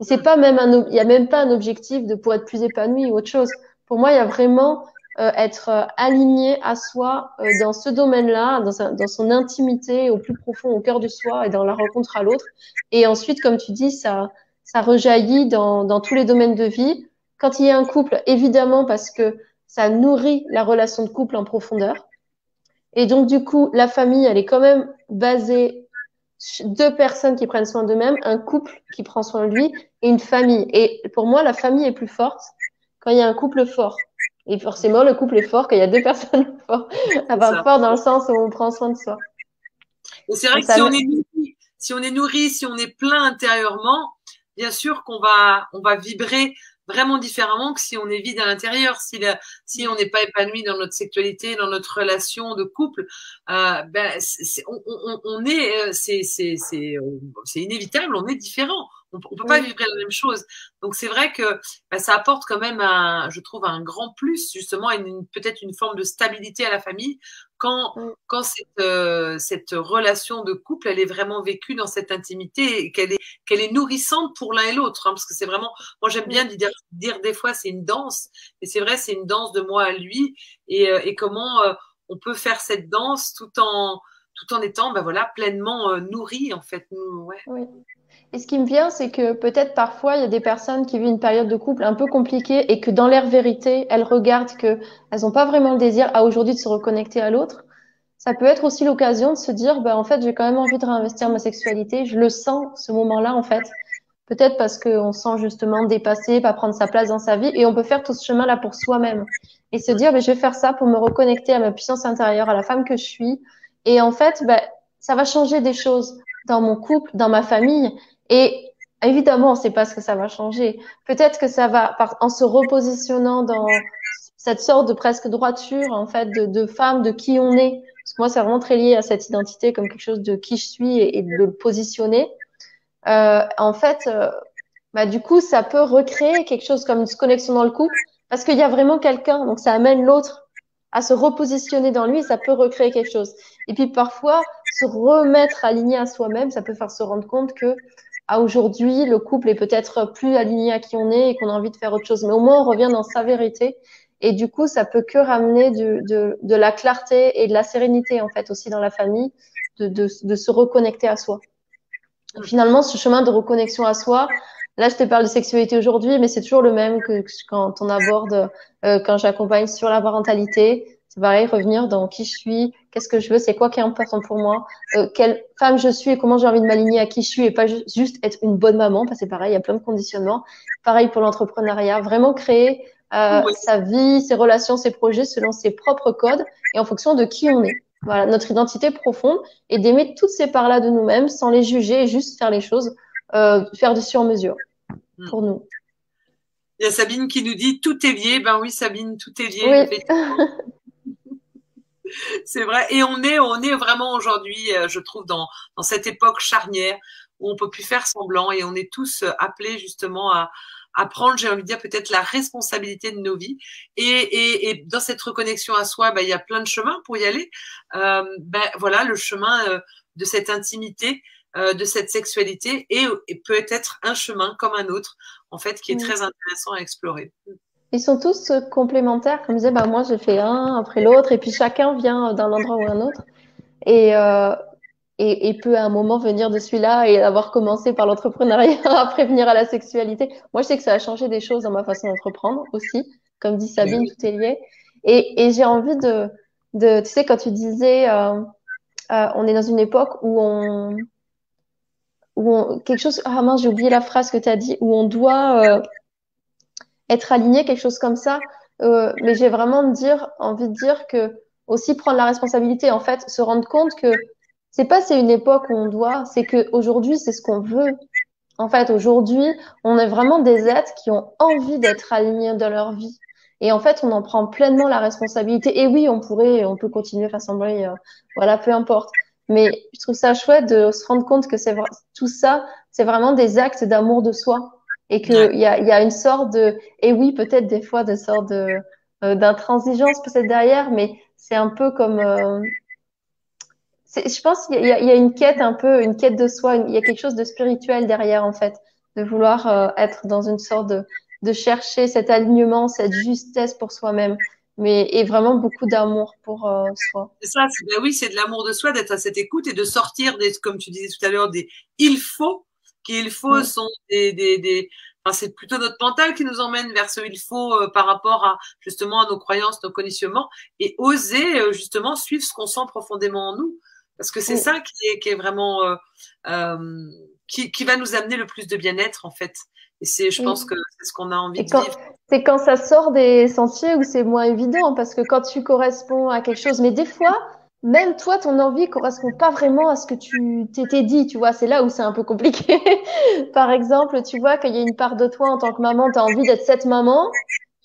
C'est pas même il n'y a même pas un objectif de pour être plus épanoui ou autre chose. Pour moi, il y a vraiment être aligné à soi dans ce domaine-là, dans son intimité, au plus profond, au cœur de soi et dans la rencontre à l'autre. Et ensuite, comme tu dis, ça rejaillit dans tous les domaines de vie. Quand il y a un couple, évidemment, parce que ça nourrit la relation de couple en profondeur. Et donc, du coup, la famille, elle est quand même basée sur deux personnes qui prennent soin d'eux-mêmes, un couple qui prend soin de lui et une famille. Et pour moi, la famille est plus forte quand il y a un couple fort. Et forcément, le couple est fort quand il y a deux personnes fortes. Enfin, fort dans le sens où on prend soin de soi. Et c'est vrai que si on est nourri, si on est plein intérieurement, bien sûr qu'on va vibrer vraiment différemment que si on est vide à l'intérieur. Si on n'est pas épanoui dans notre sexualité, dans notre relation de couple, c'est inévitable, on est différent. On peut pas vibrer la même chose. Donc, c'est vrai que ça apporte quand même, je trouve, un grand plus, justement, peut-être une forme de stabilité à la famille quand cette relation de couple, elle est vraiment vécue dans cette intimité et qu'elle est nourrissante pour l'un et l'autre. Hein, parce que c'est vraiment… Moi, j'aime bien dire des fois, c'est une danse. Et c'est vrai, c'est une danse de moi à lui. Et comment on peut faire cette danse tout en étant pleinement nourri, en fait. Oui. Et ce qui me vient, c'est que peut-être parfois, il y a des personnes qui vivent une période de couple un peu compliquée et que dans leur vérité, elles regardent qu'elles n'ont pas vraiment le désir à aujourd'hui de se reconnecter à l'autre. Ça peut être aussi l'occasion de se dire, en fait, j'ai quand même envie de réinvestir ma sexualité. Je le sens, ce moment-là, en fait. Peut-être parce qu'on se sent justement dépassé, pas prendre sa place dans sa vie. Et on peut faire tout ce chemin-là pour soi-même. Et se dire, je vais faire ça pour me reconnecter à ma puissance intérieure, à la femme que je suis. Et en fait, ça va changer des choses dans mon couple, dans ma famille. Et évidemment, on ne sait pas ce que ça va changer. Peut-être que ça va, en se repositionnant dans cette sorte de presque droiture, en fait, de femme, de qui on est. Parce que moi, c'est vraiment très lié à cette identité comme quelque chose de qui je suis et de le positionner. Du coup, ça peut recréer quelque chose comme une connexion dans le couple parce qu'il y a vraiment quelqu'un. Donc, ça amène l'autre à se repositionner dans lui, ça peut recréer quelque chose. Et puis parfois, se remettre aligné à soi-même, ça peut faire se rendre compte que aujourd'hui, le couple est peut-être plus aligné à qui on est et qu'on a envie de faire autre chose. Mais au moins, on revient dans sa vérité. Et du coup, ça peut que ramener de la clarté et de la sérénité, en fait, aussi dans la famille, de se reconnecter à soi. Et finalement, ce chemin de reconnexion à soi, là, je te parle de sexualité aujourd'hui, mais c'est toujours le même que quand on aborde, quand j'accompagne sur la parentalité. C'est pareil, revenir dans qui je suis, qu'est-ce que je veux, c'est quoi qui est important pour moi, quelle femme je suis et comment j'ai envie de m'aligner à qui je suis et pas juste être une bonne maman, parce que c'est pareil, il y a plein de conditionnements. Pareil pour l'entrepreneuriat, vraiment créer sa vie, ses relations, ses projets selon ses propres codes et en fonction de qui on est. Voilà, notre identité profonde et d'aimer toutes ces parts-là de nous-mêmes sans les juger et juste faire les choses. Faire du sur-mesure pour nous. Il y a Sabine qui nous dit tout est lié. Ben oui, Sabine, tout est lié. Oui. C'est vrai. Et on est vraiment aujourd'hui, je trouve, dans cette époque charnière où on peut plus faire semblant et on est tous appelés justement à prendre, j'ai envie de dire, peut-être la responsabilité de nos vies. Et dans cette reconnexion à soi, il y a plein de chemins pour y aller. Le chemin de cette intimité, de cette sexualité et peut-être un chemin comme un autre, en fait, qui est très intéressant à explorer. Ils sont tous complémentaires. Comme je disais, moi, j'ai fait un après l'autre et puis chacun vient d'un endroit ou un autre et peut à un moment venir de celui-là et avoir commencé par l'entrepreneuriat après venir à la sexualité. Moi, je sais que ça a changé des choses dans ma façon d'entreprendre aussi. Comme dit Sabine, tout est lié. Et j'ai envie de… Tu sais, quand tu disais on est dans une époque où j'ai oublié la phrase que tu as dit, où on doit être aligné, quelque chose comme ça. Mais j'ai vraiment envie de dire que aussi prendre la responsabilité, en fait, se rendre compte que c'est une époque où on doit, c'est que aujourd'hui c'est ce qu'on veut. En fait, aujourd'hui, on est vraiment des êtres qui ont envie d'être alignés dans leur vie. Et en fait, on en prend pleinement la responsabilité. Et oui, on peut continuer à faire semblant, voilà, peu importe. Mais je trouve ça chouette de se rendre compte que tout ça, c'est vraiment des actes d'amour de soi. Et qu'il y a une sorte de, et oui, peut-être des fois, des sortes d'intransigeance peut-être derrière, mais c'est un peu comme, je pense qu'il y a une quête un peu, une quête de soi, il y a quelque chose de spirituel derrière, en fait, de vouloir être dans une sorte de chercher cet alignement, cette justesse pour soi-même. Et vraiment beaucoup d'amour pour soi. C'est ça, ben oui, c'est de l'amour de soi, d'être à cette écoute et de sortir, comme tu disais tout à l'heure, des « il faut » qui « il faut » sont des enfin, c'est plutôt notre mental qui nous emmène vers ce « il faut » par rapport à, justement, à nos croyances, nos conditionnements, et oser justement suivre ce qu'on sent profondément en nous. Parce que c'est ça qui est vraiment… qui va nous amener le plus de bien-être, en fait. Et je pense que c'est ce qu'on a envie de vivre. C'est quand ça sort des sentiers où c'est moins évident, parce que quand tu corresponds à quelque chose, mais des fois, même toi, ton envie correspond pas vraiment à ce que tu t'étais dit, tu vois, c'est là où c'est un peu compliqué. Par exemple, tu vois qu'il y a une part de toi en tant que maman, tu as envie d'être cette maman,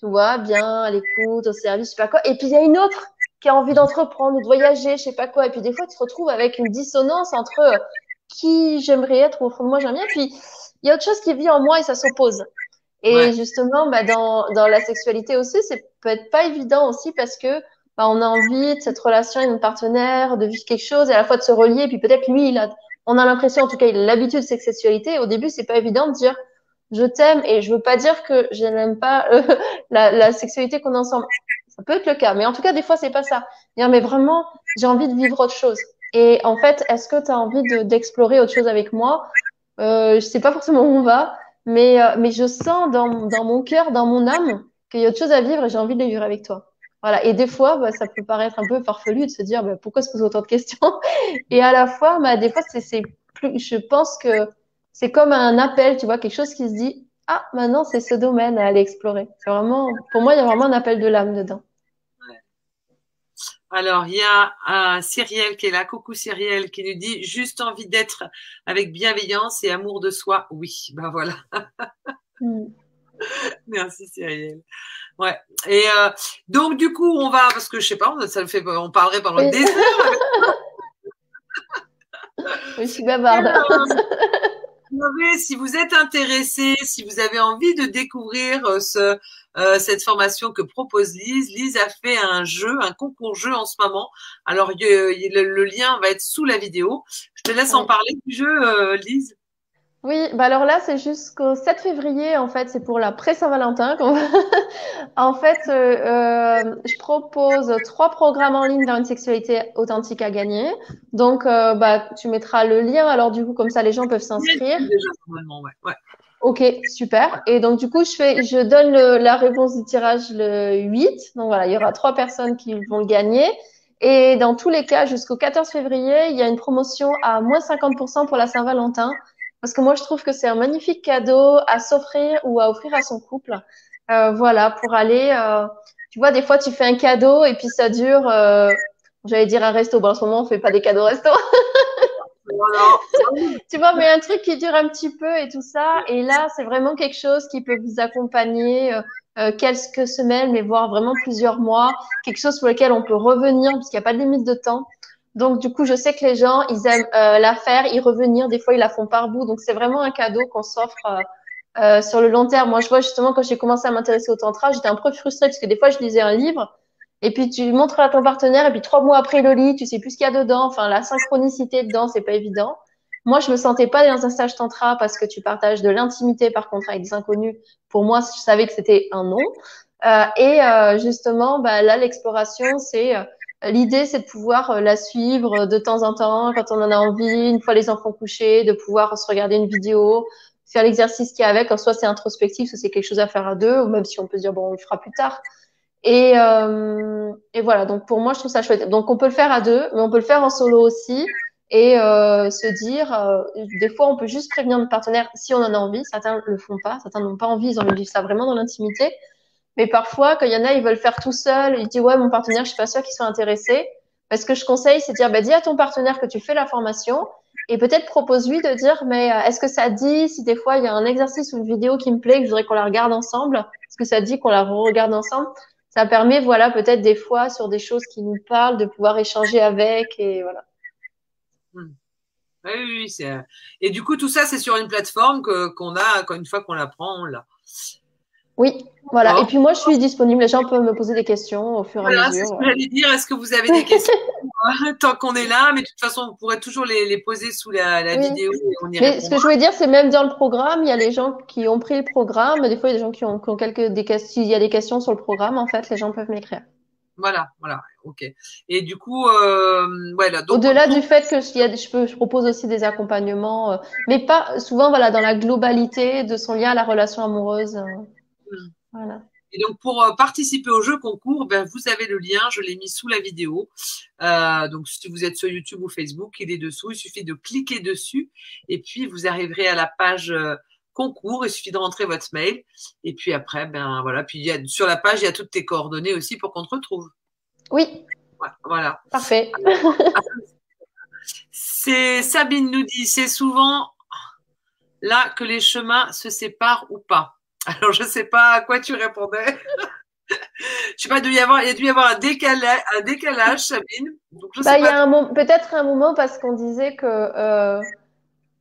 tu vois, bien, à l'écoute, au service, je sais pas quoi, et puis il y a une autre qui a envie d'entreprendre, de voyager, je sais pas quoi, et puis des fois, tu te retrouves avec une dissonance entre qui j'aimerais être, ou au fond de moi j'aime bien, puis il y a autre chose qui vit en moi et ça s'oppose. Et justement, bah, dans la sexualité aussi, c'est peut-être pas évident aussi, parce que bah, on a envie de cette relation avec notre partenaire, de vivre quelque chose, et à la fois de se relier, et puis peut-être lui, on a l'impression, en tout cas, il a l'habitude de cette sexualité. Au début, c'est pas évident de dire je t'aime, et je veux pas dire que je n'aime pas la sexualité qu'on a ensemble. Ça peut être le cas, mais en tout cas, des fois, c'est pas ça. Dire mais vraiment, j'ai envie de vivre autre chose. Et en fait, est-ce que tu as envie d'explorer autre chose avec moi? Je sais pas forcément où on va, mais je sens dans mon cœur, dans mon âme, qu'il y a autre chose à vivre et j'ai envie de les vivre avec toi. Voilà. Et des fois, bah, ça peut paraître un peu farfelu de se dire bah, pourquoi se poser autant de questions. Et à la fois, bah, des fois, c'est plus. Je pense que c'est comme un appel, tu vois, quelque chose qui se dit ah maintenant c'est ce domaine à aller explorer. C'est vraiment, pour moi, il y a vraiment un appel de l'âme dedans. Alors, il y a Cyrielle qui est là. Coucou Cyrielle, qui nous dit « Juste envie d'être avec bienveillance et amour de soi. » Oui, ben voilà. Merci Cyrielle. Ouais. Et donc, du coup, on va… Parce que je sais pas, on parlerait pendant des heures. Je suis bavarde. Si vous êtes intéressé, si vous avez envie de découvrir cette formation que propose Lise a fait un concours-jeu en ce moment. Alors, le lien va être sous la vidéo. Je te laisse en parler du jeu, Lise. Oui, bah alors là, c'est jusqu'au 7 février, en fait. C'est pour la pré-Saint-Valentin. En fait, je propose 3 programmes en ligne vers une sexualité authentique à gagner. Donc, bah, tu mettras le lien. Alors, du coup, comme ça, les gens peuvent s'inscrire. Ouais. Ok, super. Et donc, du coup, je donne la réponse du tirage le 8. Donc, voilà, il y aura 3 personnes qui vont le gagner. Et dans tous les cas, jusqu'au 14 février, il y a une promotion à moins 50% pour la Saint-Valentin. Parce que moi, je trouve que c'est un magnifique cadeau à s'offrir ou à offrir à son couple. Voilà, pour aller… tu vois, des fois, tu fais un cadeau et puis ça dure… j'allais dire un resto. Bon, en ce moment, on fait pas des cadeaux resto. Tu vois, mais un truc qui dure un petit peu et tout ça. Et là, c'est vraiment quelque chose qui peut vous accompagner quelques semaines, mais voire vraiment plusieurs mois. Quelque chose sur lequel on peut revenir puisqu'il n'y a pas de limite de temps. Donc, du coup, je sais que les gens, ils aiment la faire, y revenir. Des fois, ils la font par bout. Donc, c'est vraiment un cadeau qu'on s'offre sur le long terme. Moi, je vois justement quand j'ai commencé à m'intéresser au tantra, j'étais un peu frustrée parce que des fois, je lisais un livre et puis tu montres à ton partenaire et puis 3 mois après, il le lit, tu sais plus ce qu'il y a dedans. Enfin, la synchronicité dedans, c'est pas évident. Moi, je me sentais pas dans un stage tantra parce que tu partages de l'intimité, par contre, avec des inconnus. Pour moi, je savais que c'était un non. Justement, bah, là, l'exploration, c'est… L'idée, c'est de pouvoir la suivre de temps en temps, quand on en a envie, une fois les enfants couchés, de pouvoir se regarder une vidéo, faire l'exercice qu'il y a avec. En soit, c'est introspectif, soit c'est quelque chose à faire à deux, ou même si on peut se dire, bon, on le fera plus tard. Et voilà, donc pour moi, je trouve ça chouette. Donc, on peut le faire à deux, mais on peut le faire en solo aussi et se dire, des fois, on peut juste prévenir notre partenaire si on en a envie. Certains le font pas, certains n'ont pas envie, ils ont envie de vivre ça vraiment dans l'intimité. Mais parfois, quand il y en a, ils veulent faire tout seul. Ils disent ouais, mon partenaire, je suis pas sûre qu'il soit intéressé. Parce que je conseille, c'est de dire bah dis à ton partenaire que tu fais la formation Et peut-être propose-lui de dire, mais est-ce que ça dit, si des fois il y a un exercice ou une vidéo qui me plaît, que je voudrais qu'on la regarde ensemble, est-ce que ça dit qu'on la regarde ensemble? Ça permet, voilà, peut-être des fois, sur des choses qui nous parlent, de pouvoir échanger avec, et voilà. Oui, oui, oui. Et du coup, tout ça, c'est sur une plateforme qu'on a, une fois qu'on la prend, on l'a. Oui, voilà. Oh. Et puis moi, je suis disponible. Les gens peuvent me poser des questions au fur et à mesure. Voilà, j'allais dire, est-ce que vous avez des questions tant qu'on est là? Mais de toute façon, vous pourrez toujours les poser sous la oui. vidéo. Et on y mais répondra. Ce que je voulais dire, c'est même dans le programme, il y a les gens qui ont pris le programme. Des fois, il y a des gens qui ont des questions. S'il y a des questions sur le programme, en fait, les gens peuvent m'écrire. Voilà, voilà, ok. Et du coup, voilà. Au-delà du fait que je propose aussi des accompagnements, mais pas souvent, voilà, dans la globalité de son lien à la relation amoureuse. Voilà. Et donc, pour participer au jeu concours, ben, vous avez le lien, je l'ai mis sous la vidéo. Donc, si vous êtes sur YouTube ou Facebook, il est dessous. Il suffit de cliquer dessus et puis vous arriverez à la page concours. Il suffit de rentrer votre mail. Et puis après, ben voilà. Puis sur la page, il y a toutes tes coordonnées aussi pour qu'on te retrouve. Oui. Voilà. Parfait. Sabine nous dit, c'est souvent là que les chemins se séparent ou pas. Alors, je ne sais pas à quoi tu répondais. Je ne sais pas, il y a dû y avoir un décalage, Sabine. Peut-être un moment parce qu'on disait que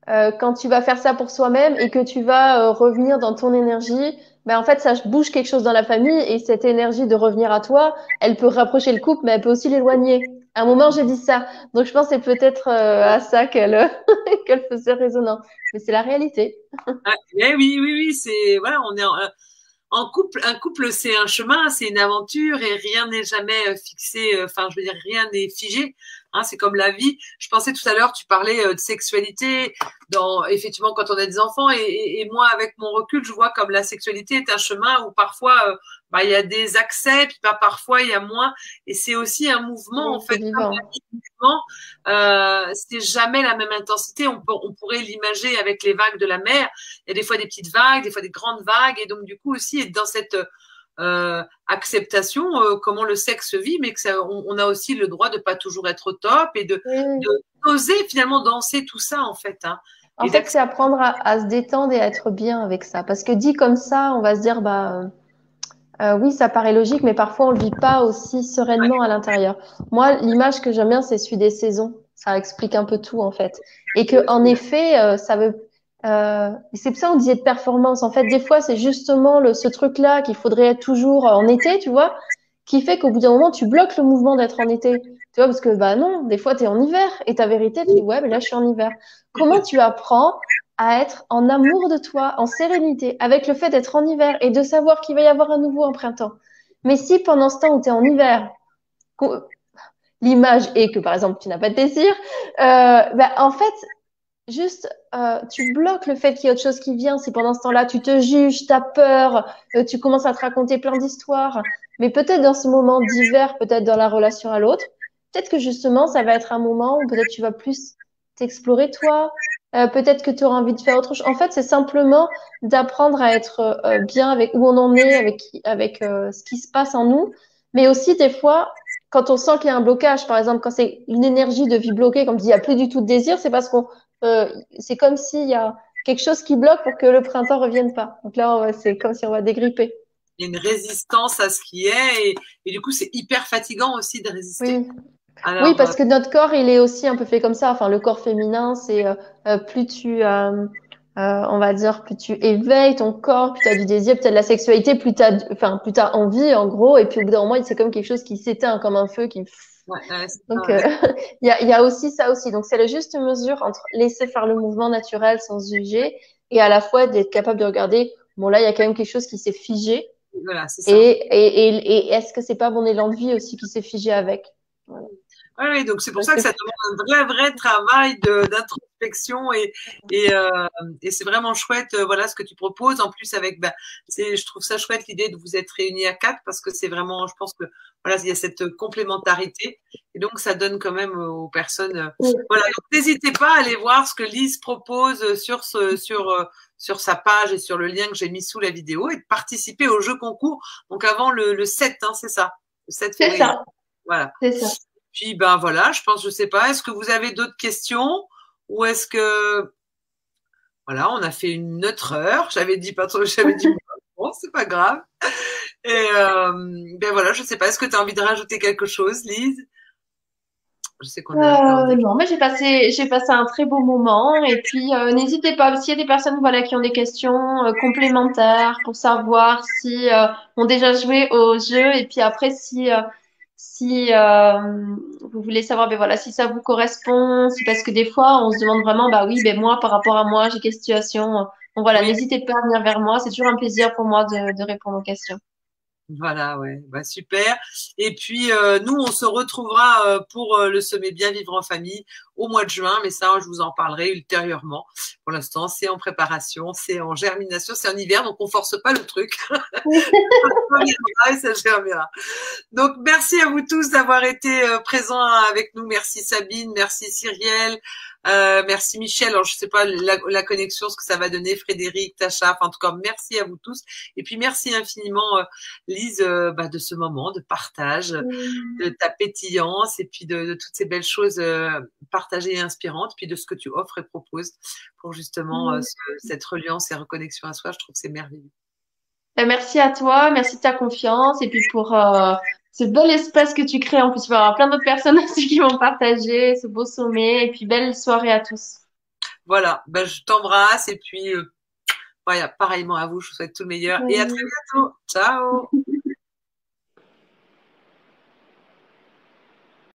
quand tu vas faire ça pour soi-même et que tu vas revenir dans ton énergie, ben, en fait, ça bouge quelque chose dans la famille et cette énergie de revenir à toi, elle peut rapprocher le couple, mais elle peut aussi l'éloigner. À un moment, j'ai dit ça. Donc, je pense que c'est peut-être à ça qu'elle faisait résonance. Mais c'est la réalité. Oui. C'est, voilà, on est en couple. Un couple, c'est un chemin, c'est une aventure et rien n'est jamais fixé. Enfin, je veux dire, rien n'est figé. Hein, c'est comme la vie. Je pensais tout à l'heure, tu parlais de sexualité, effectivement, quand on a des enfants. Et moi, avec mon recul, je vois comme la sexualité est un chemin où parfois… il y a des accès, puis parfois il y a moins, et c'est aussi un mouvement, c'est jamais la même intensité. On pourrait l'imager avec les vagues de la mer. Il y a des fois des petites vagues, des fois des grandes vagues, et donc du coup aussi être dans cette acceptation, comment le sexe vit, mais que ça, on a aussi le droit de pas toujours être au top et de oser finalement danser tout ça en fait. Hein. En fait, c'est apprendre à se détendre et à être bien avec ça, parce que dit comme ça, on va se dire oui, ça paraît logique, mais parfois, on ne le vit pas aussi sereinement à l'intérieur. Moi, l'image que j'aime bien, c'est celui des saisons. Ça explique un peu tout, en fait. Et que, en effet, ça veut… c'est pour ça qu'on disait de performance. En fait, des fois, c'est justement ce truc-là qu'il faudrait être toujours en été, tu vois, qui fait qu'au bout d'un moment, tu bloques le mouvement d'être en été. Tu vois, parce que non, des fois, tu es en hiver. Et ta vérité, tu dis « ouais, mais là, je suis en hiver ». Comment tu apprends à être en amour de toi, en sérénité, avec le fait d'être en hiver et de savoir qu'il va y avoir un nouveau en printemps. Mais si pendant ce temps où tu es en hiver, l'image est que par exemple tu n'as pas de désir, en fait, juste tu bloques le fait qu'il y a autre chose qui vient. Si pendant ce temps-là tu te juges, tu as peur, tu commences à te raconter plein d'histoires, mais peut-être dans ce moment d'hiver, peut-être dans la relation à l'autre, peut-être que justement ça va être un moment où peut-être tu vas plus t'explorer toi. Peut-être que tu auras envie de faire autre chose. En fait, c'est simplement d'apprendre à être bien avec où on en est, avec ce qui se passe en nous. Mais aussi, des fois, quand on sent qu'il y a un blocage, par exemple, quand c'est une énergie de vie bloquée, comme il n'y a plus du tout de désir, c'est parce qu'on… c'est comme s'il y a quelque chose qui bloque pour que le printemps ne revienne pas. Donc là, c'est comme si on va dégripper. Il y a une résistance à ce qui est et du coup, c'est hyper fatigant aussi de résister. Oui. Alors, oui, parce que notre corps, il est aussi un peu fait comme ça. Enfin, le corps féminin, c'est plus tu, on va dire, plus tu éveilles ton corps, plus tu as du désir, plus tu as de la sexualité, plus tu as envie, en gros. Et puis au bout d'un moment, c'est comme quelque chose qui s'éteint, comme un feu qui… Donc, il y a aussi ça aussi. Donc, c'est la juste mesure entre laisser faire le mouvement naturel sans juger et à la fois d'être capable de regarder. Bon, là, il y a quand même quelque chose qui s'est figé. Voilà, c'est ça. Et est-ce que c'est pas mon élan de vie aussi qui s'est figé avec? Voilà. Oui, donc c'est pour ça que ça demande un vrai travail d'introspection et c'est vraiment chouette, voilà ce que tu proposes. En plus, je trouve ça chouette l'idée de vous être réunis à quatre parce que c'est vraiment, je pense que voilà, il y a cette complémentarité et donc ça donne quand même aux personnes. Voilà, donc n'hésitez pas à aller voir ce que Lise propose sur sa page et sur le lien que j'ai mis sous la vidéo et de participer au jeu concours. Donc avant le 7, hein, c'est ça, le 7 février. C'est ça. Voilà. C'est ça. Puis, ben voilà, je pense, je sais pas, est-ce que vous avez d'autres questions Ou est-ce que, voilà, on a fait une autre heure, j'avais dit pas trop, j'avais dit bon, c'est pas grave. Et ben voilà, je sais pas, est-ce que tu as envie de rajouter quelque chose, Lise? Je sais qu'on a... Non, mais j'ai passé un très beau moment. Et puis, n'hésitez pas, s'il y a des personnes voilà, qui ont des questions complémentaires pour savoir si ont déjà joué au jeu. Et puis après, si vous voulez savoir ben, voilà, si ça vous correspond, parce que des fois, on se demande vraiment, bah oui, ben, moi, par rapport à moi, j'ai quelle situation. Donc voilà, n'hésitez pas à venir vers moi. C'est toujours un plaisir pour moi de répondre aux questions. Voilà, ouais, bah super. Et puis, nous, on se retrouvera pour le sommet Bien Vivre en Famille au mois de juin, mais ça, je vous en parlerai ultérieurement. Pour l'instant, c'est en préparation, c'est en germination, c'est en hiver, donc on force pas le truc. Et ça germera. Donc, merci à vous tous d'avoir été présents avec nous. Merci Sabine, merci Cyrielle. Merci Michel, alors je sais pas la connexion, ce que ça va donner, Frédéric, Tacha, enfin, en tout cas merci à vous tous et puis merci infiniment Lise de ce moment de partage, de ta pétillance et puis de toutes ces belles choses partagées et inspirantes, puis de ce que tu offres et proposes pour justement cette reliance et reconnexion à soi, je trouve que c'est merveilleux. Merci à toi, merci de ta confiance et puis pour ce bel espace que tu crées. En plus, il va y avoir plein d'autres personnes aussi qui vont partager ce beau sommet. Et puis, belle soirée à tous. Voilà, ben, je t'embrasse. Et puis, pareillement à vous, je vous souhaite tout le meilleur. Oui. Et à très bientôt. Ciao.